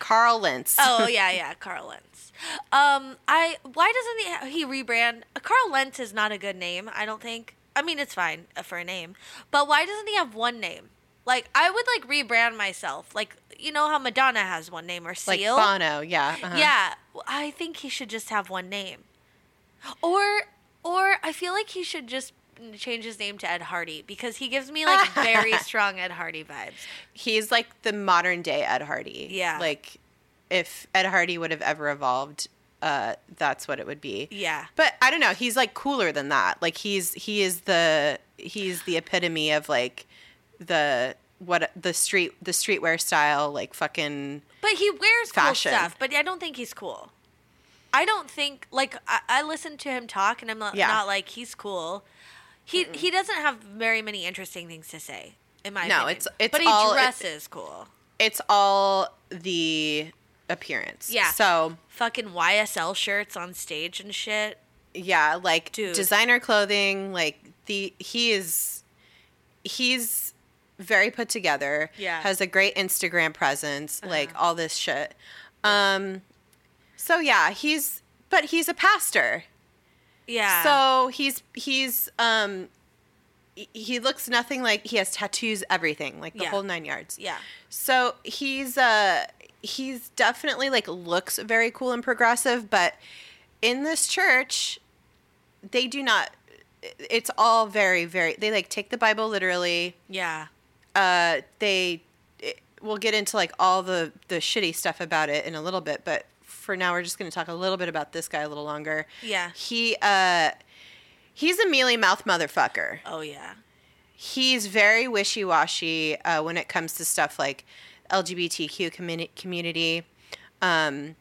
Carl Lentz. Oh yeah, yeah, Carl Lentz. Um, I why doesn't he he rebrand? Carl Lentz is not a good name, I don't think. I mean, it's fine for a name, but why doesn't he have one name? Like, I would, like, rebrand myself. Like, you know how Madonna has one name, or Seal? Like Bono, yeah. Uh-huh. Yeah. I think he should just have one name. Or, or I feel like he should just change his name to Ed Hardy, because he gives me, like, very strong Ed Hardy vibes. He's, like, the modern-day Ed Hardy. Yeah. Like, if Ed Hardy would have ever evolved, uh, that's what it would be. Yeah. But, I don't know. He's, like, cooler than that. Like, he's he is the he's the epitome of, like... the what the street the streetwear style, like, fucking but he wears fashion. Cool stuff, but I don't think he's cool. I don't think, like, I, I listen to him talk and I'm not, yeah. not like he's cool. He Mm-mm. he doesn't have very many interesting things to say, in my no, opinion. No, it's it's but he all, dresses it, cool. It's all the appearance. Yeah. So fucking Y S L shirts on stage and shit. Yeah, like, dude. Designer clothing, like the he is he's very put together. Yeah. Has a great Instagram presence, uh-huh. like all this shit. Um, so yeah, he's, but he's a pastor. Yeah. So he's, he's, um, he looks nothing like, he has tattoos, everything, like the yeah. whole nine yards. Yeah. So he's, uh, he's definitely, like, looks very cool and progressive, but in this church, they do not, it's all very, very, they, like, take the Bible literally. Yeah. Uh, they it, we'll get into, like, all the, the shitty stuff about it in a little bit, but for now we're just going to talk a little bit about this guy a little longer. Yeah. He uh, he's a mealy mouth motherfucker. Oh yeah. He's very wishy-washy uh, when it comes to stuff like L G B T Q communi- community. Um,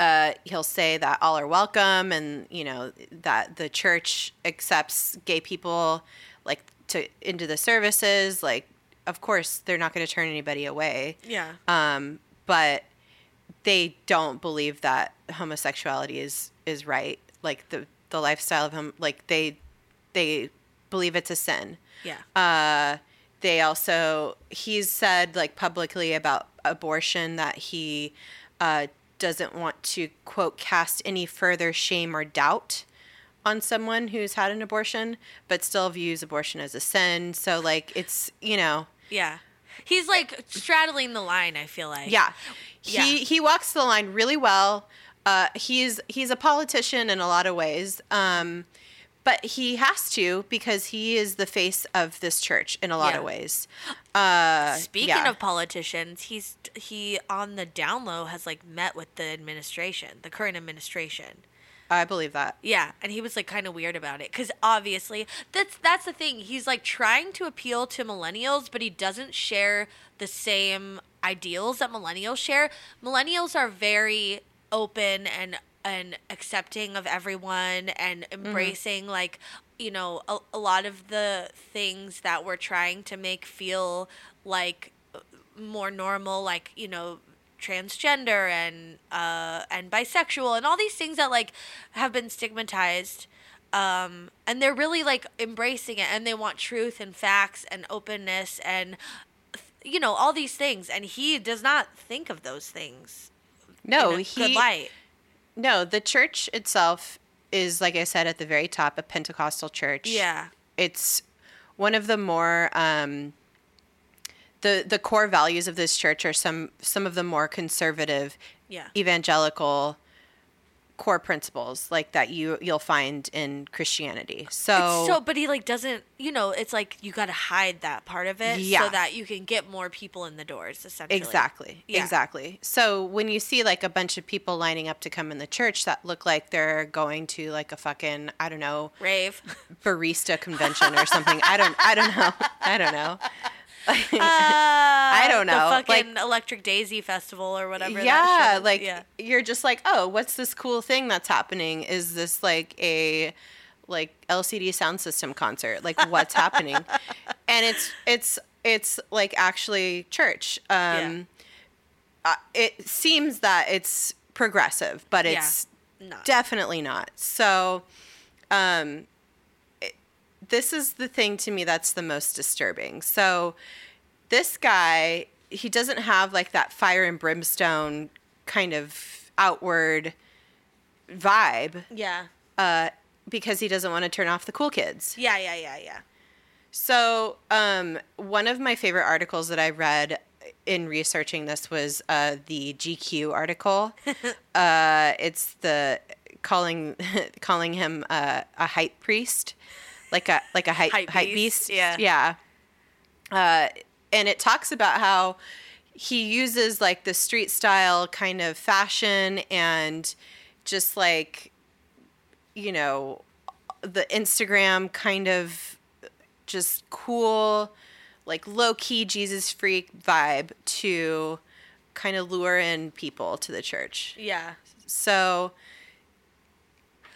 uh, he'll say that all are welcome, and, you know, that the church accepts gay people, like, to into the services, like, of course, they're not going to turn anybody away. Yeah. Um, but they don't believe that homosexuality is, is right. Like, the, the lifestyle of hom- like, they they believe it's a sin. Yeah. Uh, they also, he's said, like, publicly about abortion that he uh, doesn't want to, quote, cast any further shame or doubt on someone who's had an abortion, but still views abortion as a sin. So, like, it's, you know. Yeah. He's, like, straddling the line, I feel like. Yeah. yeah. He he walks the line really well. Uh, he's he's a politician in a lot of ways. Um, but he has to, because he is the face of this church in a lot yeah. of ways. Uh, Speaking yeah. of politicians, he's he, on the down low, has, like, met with the administration, the current administration. I believe that. Yeah, and he was, like, kind of weird about it, because obviously that's that's the thing. He's, like, trying to appeal to millennials, but he doesn't share the same ideals that millennials share. Millennials are very open and and accepting of everyone and embracing, mm-hmm. like, you know, a, a lot of the things that we're trying to make feel, like, more normal, like, you know, transgender and uh and bisexual and all these things that, like, have been stigmatized, um and they're really, like, embracing it, and they want truth and facts and openness and, you know, all these things, and he does not think of those things no in a he good light. No, the church itself is, like I said at the very top, a Pentecostal church. Yeah. It's one of the more um The the core values of this church are some, some of the more conservative, yeah. evangelical core principles, like, that you you'll find in Christianity. So it's so, but he, like, doesn't, you know, it's like you got to hide that part of it, yeah. so that you can get more people in the doors, essentially. Exactly, yeah. exactly. So when you see, like, a bunch of people lining up to come in the church that look like they're going to, like, a fucking, I don't know, rave, barista convention or something. I don't I don't know. I don't know. uh, I don't know, the fucking, like, Electric Daisy Festival or whatever. Yeah, that shit. Like, yeah. You're just like, oh, what's this cool thing that's happening? Is this, like, a, like, L C D sound system concert? Like, what's happening? And it's it's it's like actually church. Um, yeah. uh, it seems that it's progressive, but it's yeah, not. Definitely not. So, um. This is the thing to me that's the most disturbing. So this guy, he doesn't have, like, that fire and brimstone kind of outward vibe. Yeah. Uh, because he doesn't want to turn off the cool kids. Yeah, yeah, yeah, yeah. So um, one of my favorite articles that I read in researching this was uh, the G Q article. uh, it's the calling calling him uh, a hype priest, like a like a hype, hype, hype beast. beast. Yeah, yeah. Uh, and it talks about how he uses like the street style kind of fashion and just like, you know, the Instagram kind of just cool, like low-key Jesus freak vibe to kind of lure in people to the church. Yeah. So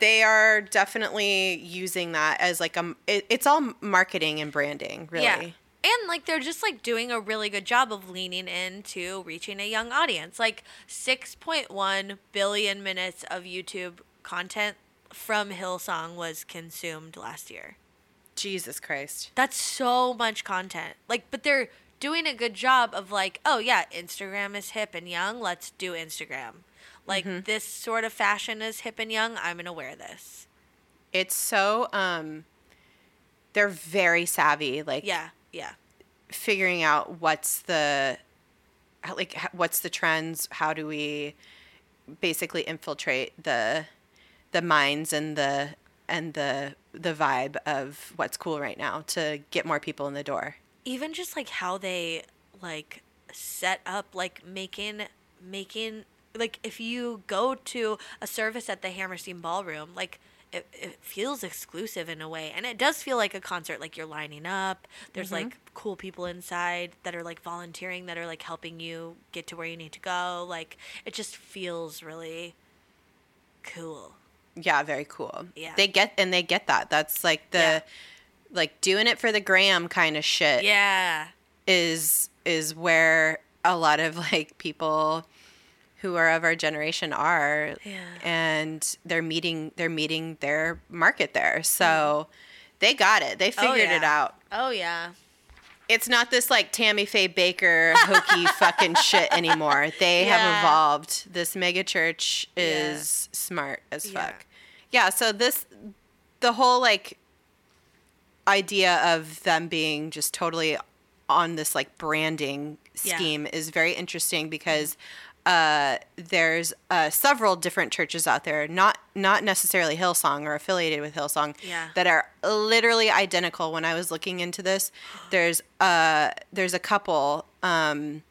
they are definitely using that as like a, it, it's all marketing and branding, really. Yeah. And, like, they're just, like, doing a really good job of leaning into reaching a young audience. Like, six point one billion minutes of YouTube content from Hillsong was consumed last year. Jesus Christ. That's so much content. Like, but they're doing a good job of, like, oh, yeah, Instagram is hip and young. Let's do Instagram. Like, mm-hmm. this sort of fashion is hip and young. I'm going to wear this. It's so, um, they're very savvy. Like, yeah. Yeah. Figuring out what's the, like, what's the trends? How do we basically infiltrate the, the minds and the, and the, the vibe of what's cool right now to get more people in the door? Even just like how they like set up, like making, making, like if you go to a service at the Hammerstein Ballroom, like, It, it feels exclusive in a way. And it does feel like a concert, like you're lining up. There's, mm-hmm. like, cool people inside that are, like, volunteering, that are, like, helping you get to where you need to go. Like, it just feels really cool. Yeah, very cool. Yeah. They get, and they get that. That's, like, the, yeah. like, doing it for the gram kind of shit. Yeah. Is, is where a lot of, like, people who are of our generation are, yeah. and they're meeting they're meeting their market there. So they got it. They figured oh, yeah. it out. Oh, yeah. It's not this, like, Tammy Faye Baker hokey fucking shit anymore. They yeah. have evolved. This megachurch is yeah. smart as fuck. Yeah. yeah, so this, the whole, like, idea of them being just totally on this, like, branding scheme yeah. is very interesting because Uh, there's uh, several different churches out there, not not necessarily Hillsong or affiliated with Hillsong, yeah. that are literally identical. When I was looking into this, there's uh there's a couple. Um,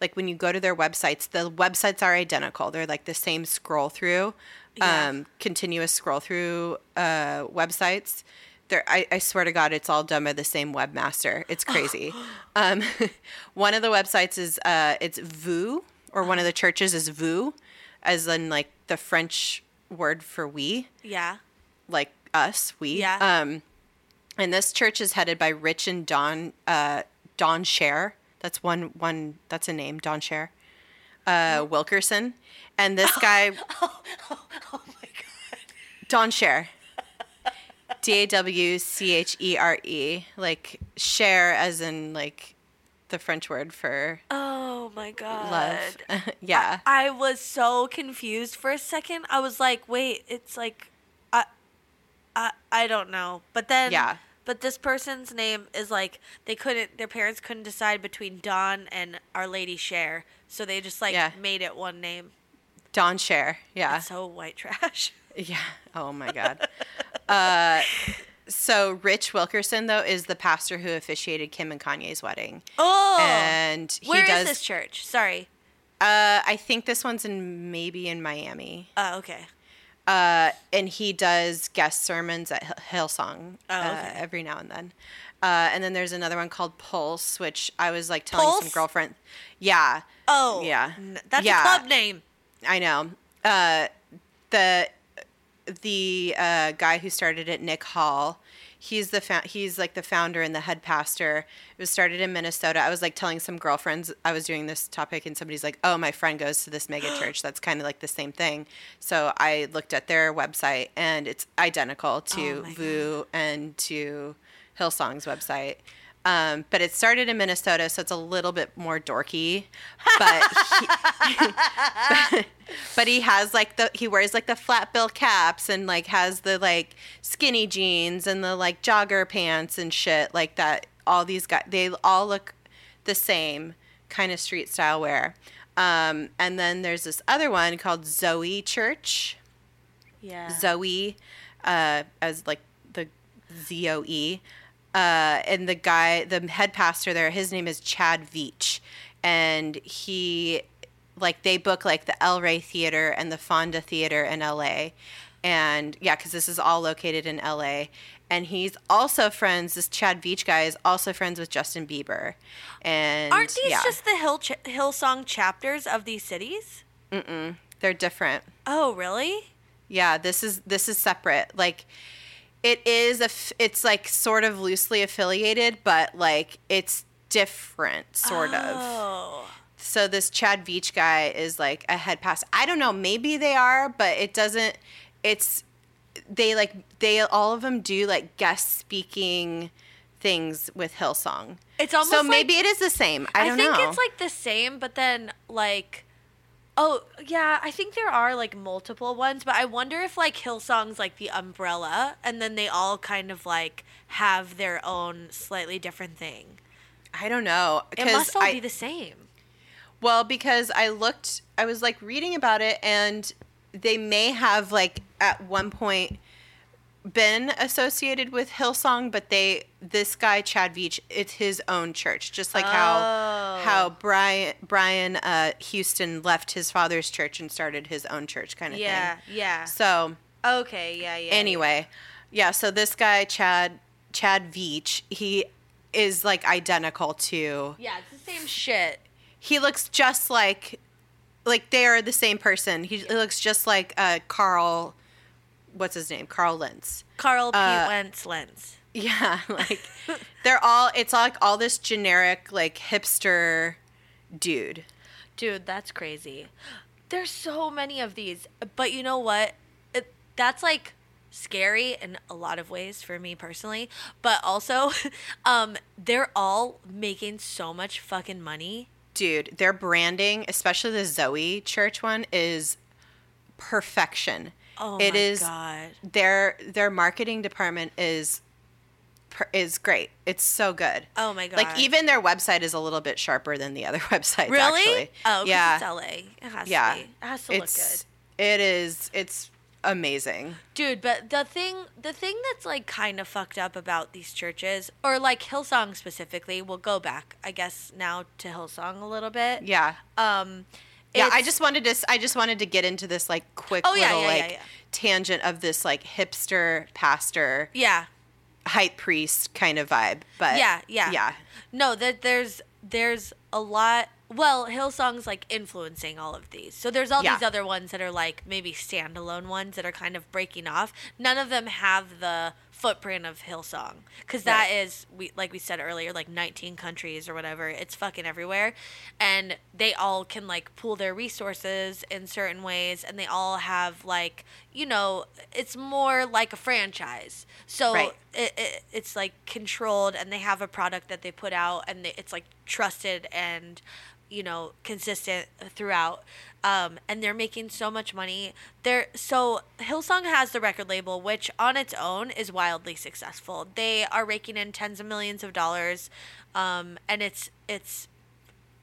like when you go to their websites, the websites are identical. They're like the same scroll through, yeah. um, continuous scroll through uh, websites. They're, I, I swear to God, it's all done by the same webmaster. It's crazy. um, one of the websites is uh, it's Vous. Or one of the churches is Vous, as in, like, the French word for we. Yeah. Like, us, we. Yeah. Um, and this church is headed by Rich and Don, uh, Don Cher. That's one, one, that's a name, Don Cher. Uh, Wilkerson. And this guy. Oh, oh, oh my God. Don Cher. D A W C H E R E. Like, Cher as in, like, the French word for oh my God love. yeah I, I was so confused for a second. I was like, wait, it's like I I I don't know, but then yeah but this person's name is like they couldn't their parents couldn't decide between Don and Our Lady Cher, so they just like yeah. made it one name, Don Cher. Yeah it's so white trash. Yeah oh my God. uh So Rich Wilkerson, though, is the pastor who officiated Kim and Kanye's wedding. Oh, and he where does, is this church? Sorry, uh, I think this one's in maybe in Miami. Oh, okay. Uh, and he does guest sermons at Hillsong oh, okay. uh, every now and then. Uh, and then there's another one called Pulse, which I was like telling Pulse? some girlfriend. Yeah. Oh. Yeah. N- that's yeah. a club name. I know. Uh, the. The uh, guy who started it, Nick Hall, he's the fa- he's like the founder and the head pastor. It was started in Minnesota. I was like telling some girlfriends I was doing this topic, and somebody's like, "Oh, my friend goes to this mega church. That's kind of like the same thing." So I looked at their website, and it's identical to oh Vu and to Hillsong's website. Um, but it started in Minnesota, so it's a little bit more dorky. But he, but, but he has like the he wears like the flat bill caps and like has the like skinny jeans and the like jogger pants and shit like that. All these guys, they all look the same kind of street style wear. Um, and then there's this other one called Zoe Church. Yeah. Zoe, uh, as like the Z O E. Uh, and the guy, the head pastor there, his name is Chad Veach, and he, like, they book like the El Rey Theater and the Fonda Theater in L A, and yeah, because this is all located in L A. And he's also friends. This Chad Veach guy is also friends with Justin Bieber, and aren't these yeah. just the Hill ch- Hillsong chapters of these cities? Mm-mm, they're different. Oh, really? Yeah, this is this is separate. Like. It is a, f- it's like sort of loosely affiliated, but like it's different, sort oh. of. So this Chad Veach guy is like a head pastor. I don't know, maybe they are, but it doesn't. It's they like they all of them do like guest speaking things with Hillsong. It's almost so maybe like, it is the same. I, I don't know. I think it's like the same, but then like. Oh, yeah, I think there are, like, multiple ones, but I wonder if, like, Hillsong's, like, the umbrella, and then they all kind of, like, have their own slightly different thing. I don't know. It must all I, be the same. Well, because I looked, I was, like, reading about it, and they may have, like, at one point been associated with Hillsong, but they, this guy, Chad Veach, it's his own church, just like oh. how how Brian Brian uh, Houston left his father's church and started his own church kind of yeah, thing. Yeah, yeah. So. Okay, yeah, yeah. Anyway, yeah, so this guy, Chad Chad Veach, he is like identical to. Yeah, it's the same shit. He looks just like, like they are the same person. He, he looks just like uh, Carl What's his name? Carl Lentz. Carl P. Uh, Lentz Lentz. Yeah, like they're all. It's all like all this generic like hipster dude. Dude, that's crazy. There's so many of these, but you know what? It, that's like scary in a lot of ways for me personally, but also, um, they're all making so much fucking money. Dude, their branding, especially the Zoe Church one, is perfection. Oh it my is, God. Their their marketing department is is great. It's so good. Oh my God. Like even their website is a little bit sharper than the other websites really? Actually. Oh, yeah. It's L A. It has yeah. to be. It has to it's, look good. It is it's amazing. Dude, but the thing the thing that's like kind of fucked up about these churches or like Hillsong specifically, we'll go back I guess now to Hillsong a little bit. Yeah. Um Yeah, it's, I just wanted to. I just wanted to get into this like quick oh, little yeah, yeah, like yeah, yeah. tangent of this like hipster pastor, yeah, high priest kind of vibe. But yeah, yeah, yeah. No, that there's there's a lot. Well, Hillsong's like influencing all of these. So there's all yeah. these other ones that are like maybe standalone ones that are kind of breaking off. None of them have the footprint of Hillsong because that right. is we like we said earlier like nineteen countries or whatever. It's fucking everywhere, and they all can like pool their resources in certain ways, and they all have like you know it's more like a franchise. So right. it, it it's like controlled, and they have a product that they put out, and they, it's like trusted and. You know, consistent throughout, um, and they're making so much money. They're so Hillsong has the record label, which on its own is wildly successful. They are raking in tens of millions of dollars, um, and it's it's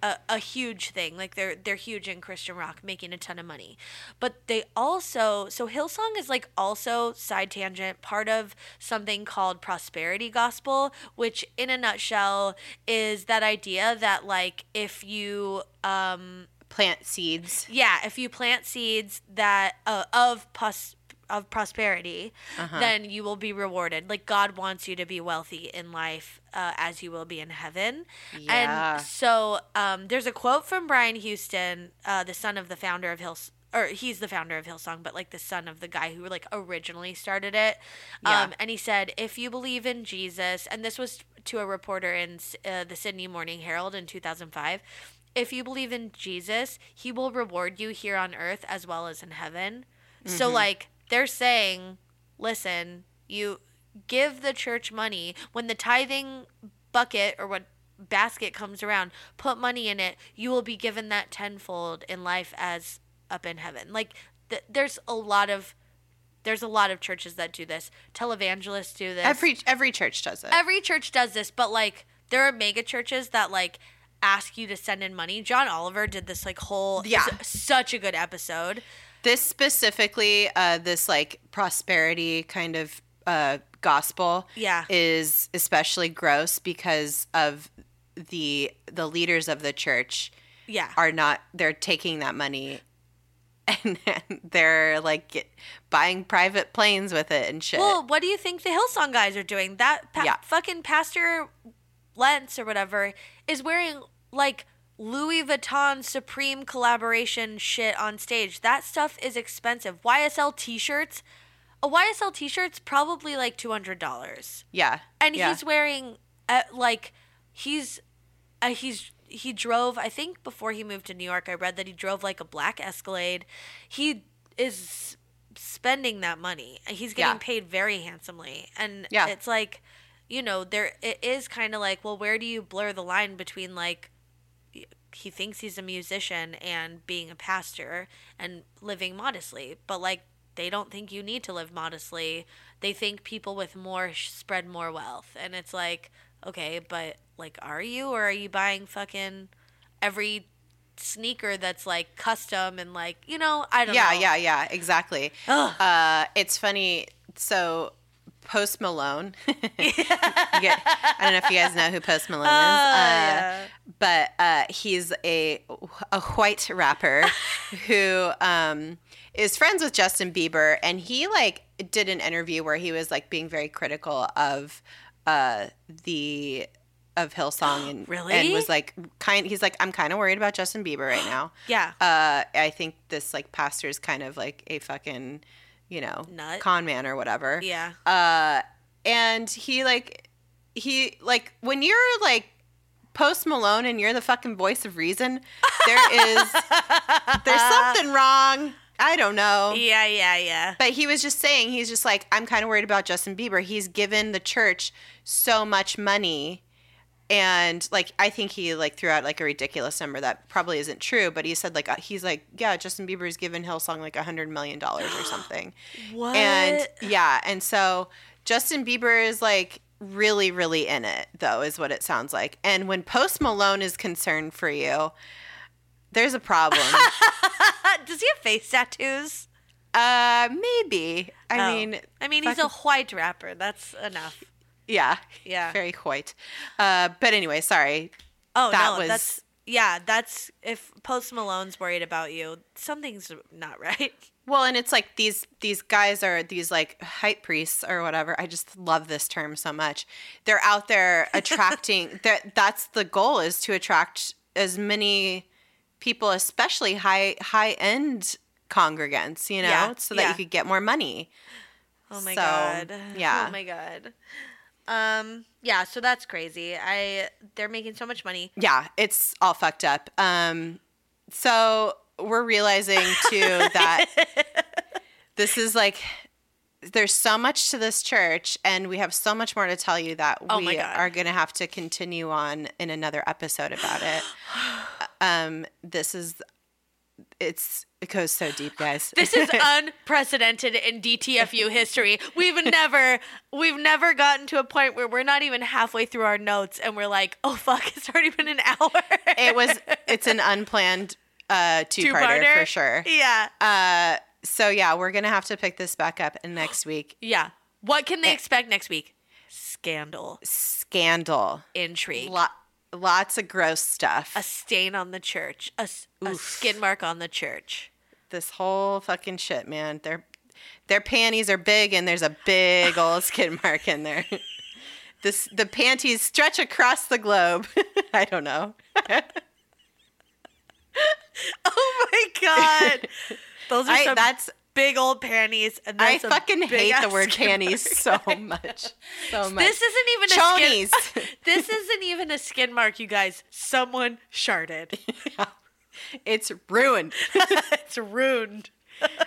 a, a huge thing. Like they're they're huge in Christian rock, making a ton of money. But they also so Hillsong is like also side tangent part of something called prosperity gospel, which in a nutshell is that idea that like if you um plant seeds, yeah, if you plant seeds that uh, of pos- of prosperity, uh-huh. then you will be rewarded. Like God wants you to be wealthy in life uh, as you will be in heaven. Yeah. And so um, there's a quote from Brian Houston, uh, the son of the founder of Hills, or he's the founder of Hillsong, but like the son of the guy who like originally started it. Yeah. Um, and he said, if you believe in Jesus, and this was to a reporter in uh, the Sydney Morning Herald in two thousand five, if you believe in Jesus, he will reward you here on earth as well as in heaven. Mm-hmm. So like, they're saying, listen, you give the church money. When the tithing bucket or what basket comes around, put money in it, you will be given that tenfold in life as up in heaven. Like th- there's a lot of there's a lot of churches that do this. Televangelists do this. Every every church does it. Every church does this, but like there are mega churches that like ask you to send in money. John Oliver did this like whole yeah. It was such a good episode. This specifically, uh, this like prosperity kind of uh, gospel yeah. is especially gross because of the the leaders of the church yeah. are not they're taking that money and, and they're like get, buying private planes with it and shit. Well, what do you think the Hillsong guys are doing? That pa- yeah. fucking Pastor Lentz or whatever is wearing like Louis Vuitton Supreme collaboration shit on stage. That stuff is expensive. Y S L t-shirts, a Y S L t-shirt's probably like two hundred dollars. Yeah. And yeah. he's wearing uh, like he's uh, he's he drove, I think before he moved to New York, I read that he drove like a black Escalade. He is spending that money. He's getting yeah. paid very handsomely. And yeah. it's like, you know, there it is kind of like, well, where do you blur the line between like he thinks he's a musician and being a pastor and living modestly, but like they don't think you need to live modestly. They think people with more spread more wealth. And it's like, okay, but like, are you, or are you buying fucking every sneaker that's like custom and like, you know, I don't yeah, know. Yeah. Yeah. Yeah. Exactly. Uh, it's funny. So Post Malone, yeah. get, I don't know if you guys know who Post Malone is, uh, yeah. but uh, he's a a white rapper who um, is friends with Justin Bieber, and he like did an interview where he was like being very critical of uh, the of Hillsong and really? and was like kind. He's like, I'm kind of worried about Justin Bieber right now. yeah, uh, I think this like pastor is kind of like a fucking, you know, nut, con man or whatever. Yeah. Uh, and he like, he like, when you're like Post Malone and you're the fucking voice of reason, there is, there's something wrong. I don't know. Yeah, yeah, yeah. But he was just saying, he's just like, I'm kind of worried about Justin Bieber. He's given the church so much money. And like, I think he like threw out like a ridiculous number that probably isn't true, but he said like, he's like, yeah, Justin Bieber's given Hillsong like a hundred million dollars or something. What? And yeah. And so Justin Bieber is like really, really in it though, is what it sounds like. And when Post Malone is concerned for you, there's a problem. Does he have face tattoos? Uh, maybe. I oh. mean, I mean, fucking- he's a white rapper. That's enough. Yeah. Yeah. Very white. Uh, but anyway, sorry. Oh, that no. Was... That's, yeah, that's... If Post Malone's worried about you, something's not right. Well, and it's like these these guys are these like hype priests or whatever. I just love this term so much. They're out there attracting... that That's the goal, is to attract as many people, especially high, high-end congregants, you know, yeah. so that yeah. you could get more money. Oh, my so, God. Yeah. Oh, my God. Um, yeah, so that's crazy. I, they're making so much money. Yeah, it's all fucked up. Um, so we're realizing too that this is like, there's so much to this church and we have so much more to tell you that oh we are going to have to continue on in another episode about it. Um, this is, it's, it goes so deep, guys. This is unprecedented in D T F U history. We've never we've never gotten to a point where we're not even halfway through our notes and we're like, oh fuck, it's already been an hour. It was it's an unplanned uh two-parter, two-parter? for sure. Yeah. Uh so yeah, we're going to have to pick this back up next week. Yeah. What can they it, expect next week? Scandal. Scandal. Intrigue. Lo- Lots of gross stuff. A stain on the church. A, a skin mark on the church. This whole fucking shit, man. Their their panties are big, and there's a big old skin mark in there. This the panties stretch across the globe. I don't know. Oh my God. Those are I, some that's, big old panties. And I fucking hate the word panties mark. so much. So much. This isn't even Chonies. a skin. This isn't even a skin mark, you guys. Someone sharted. Yeah. It's ruined. It's ruined.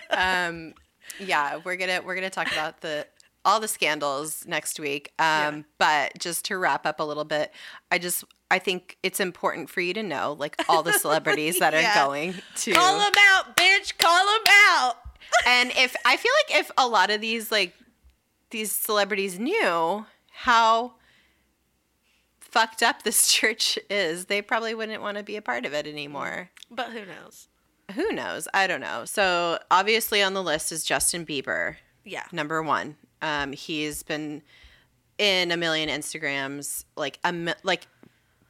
um, yeah, we're gonna we're gonna talk about the all the scandals next week. Um, yeah. But just to wrap up a little bit, I just I think it's important for you to know, like, all the celebrities that yeah. are going to call them out, bitch, call them out. And if I feel like if a lot of these like these celebrities knew how fucked up this church is, they probably wouldn't want to be a part of it anymore. But who knows? Who knows? I don't know. So obviously on the list is Justin Bieber. Yeah. Number one. Um, he's been in a million Instagrams. Like a, like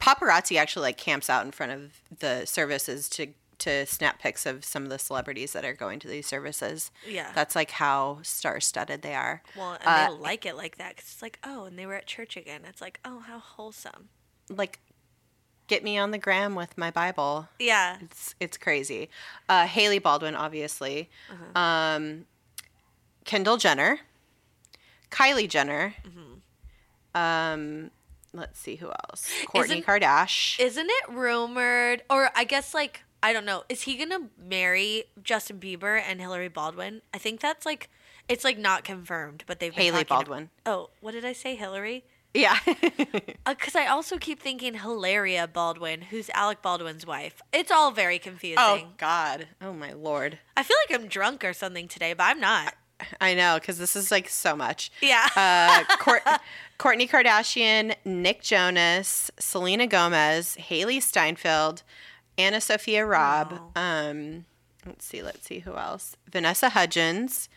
paparazzi actually like camps out in front of the services to to snap pics of some of the celebrities that are going to these services. Yeah. That's like how star-studded they are. Well, and uh, they like it like that because it's like, oh, and they were at church again. It's like, oh, how wholesome. Like, get me on the gram with my Bible. Yeah. It's it's crazy. Uh, Haley Baldwin, obviously. Uh-huh. Um, Kendall Jenner. Kylie Jenner. Mm-hmm. Um, let's see who else. Kourtney isn't, Kardashian. Isn't it rumored, or I guess like, I don't know. Is he going to marry Justin Bieber and Hillary Baldwin? I think that's like, it's like not confirmed, but they've been Haley Baldwin. About, oh, what did I say? Hillary? Yeah. Because uh, I also keep thinking Hilaria Baldwin, who's Alec Baldwin's wife. It's all very confusing. Oh, God. Oh, my Lord. I feel like I'm drunk or something today, but I'm not. I, I know, because this is like so much. Yeah. uh, Court, Kourtney Kardashian, Nick Jonas, Selena Gomez, Haley Steinfeld, Anna Sophia Robb. Wow. Um, let's see. Let's see who else. Vanessa Hudgens,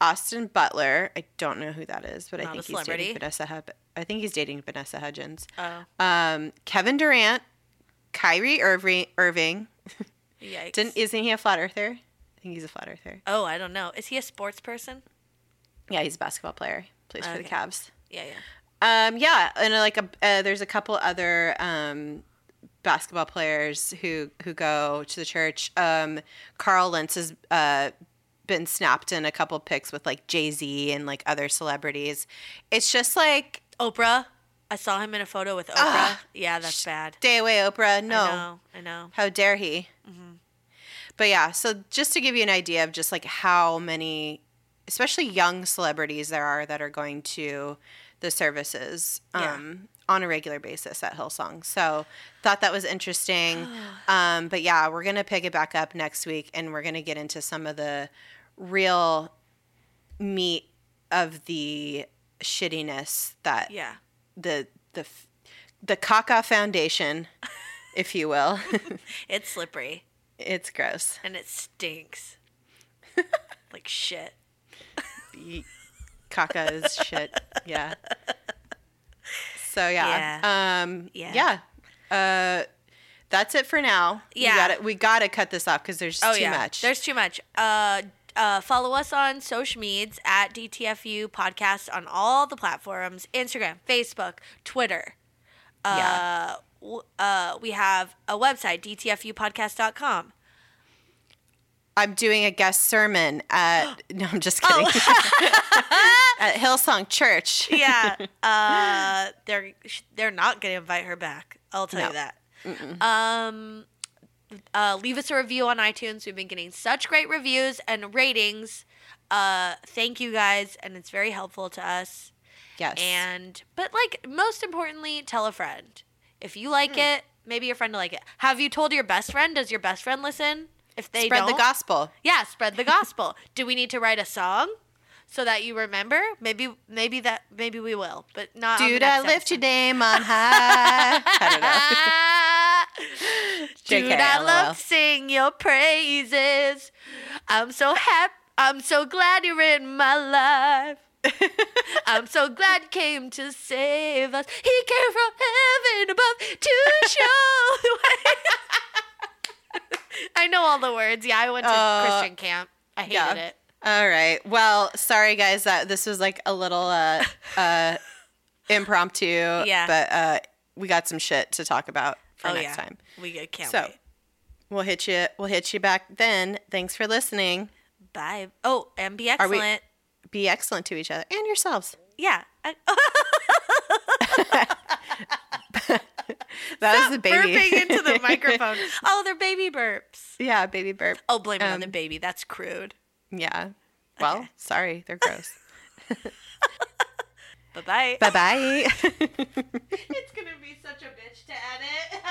Austin Butler. I don't know who that is, but Not I think he's dating Vanessa. Hub- I think he's dating Vanessa Hudgens. Oh. Um, Kevin Durant, Kyrie Irving. Irving. Yikes! Didn't, isn't he a flat earther? I think he's a flat earther. Oh, I don't know. Is he a sports person? Yeah, he's a basketball player. Plays okay. for the Cavs. Yeah, yeah. Um, yeah, and like a, uh, there's a couple other. Um, basketball players who who go to the church. um Carl Lentz has uh been snapped in a couple pics with like Jay-Z and like other celebrities. It's just like Oprah. I saw him in a photo with Oprah. Ugh, yeah, that's bad. Stay away, Oprah. No. I know. I know. How dare he? Mm-hmm. But yeah, so just to give you an idea of just like how many, especially young celebrities there are that are going to the services. Yeah. Um, on a regular basis at Hillsong. So thought that was interesting. Um, but yeah, we're going to pick it back up next week and we're going to get into some of the real meat of the shittiness that yeah. the, the, the caca foundation, if you will. It's slippery. It's gross. And it stinks. Like shit. Caca is shit. Yeah. So yeah, yeah. Um, yeah, yeah. Uh, that's it for now. Yeah, we gotta, we gotta cut this off because there's oh, too yeah. much. There's too much. Uh, uh, follow us on social medias at D T F U Podcast on all the platforms: Instagram, Facebook, Twitter. Uh, yeah. W- uh, we have a website, d t f u podcast dot com. I'm doing a guest sermon at, no, I'm just kidding. Oh. At Hillsong Church. Yeah. Uh, they're they're not going to invite her back. I'll tell no. you that. Mm-mm. Um, uh, leave us a review on iTunes. We've been getting such great reviews and ratings. Uh, thank you guys. And it's very helpful to us. Yes. And, but like, most importantly, tell a friend. If you like mm. it, maybe your friend will like it. Have you told your best friend? Does your best friend listen? If they spread don't, the gospel. Yeah, spread the gospel. Do we need to write a song so that you remember? Maybe, maybe that, maybe we will, but not. Dude, I lift your name on high. I don't know. Dude, I love to sing your praises. I'm so happy. I'm so glad you're in my life. I'm so glad you came to save us. He came from heaven above to show the way. I know all the words. Yeah, I went to uh, Christian camp. I hated yeah. it. All right. Well, sorry guys that this was like a little uh, uh, impromptu. Yeah. But uh, we got some shit to talk about for oh, next yeah. time. We can't so, wait. So we'll hit you. We'll hit you back then. Thanks for listening. Bye. Oh, and be excellent. We, be excellent to each other and yourselves. Yeah. I- That Stop was the baby. burping into the microphone. Oh, they're baby burps. Yeah, baby burp. Oh, blame it um, on the baby. That's crude. Yeah. Well, okay. Sorry. They're gross. Bye-bye. Bye-bye. It's going to be such a bitch to edit.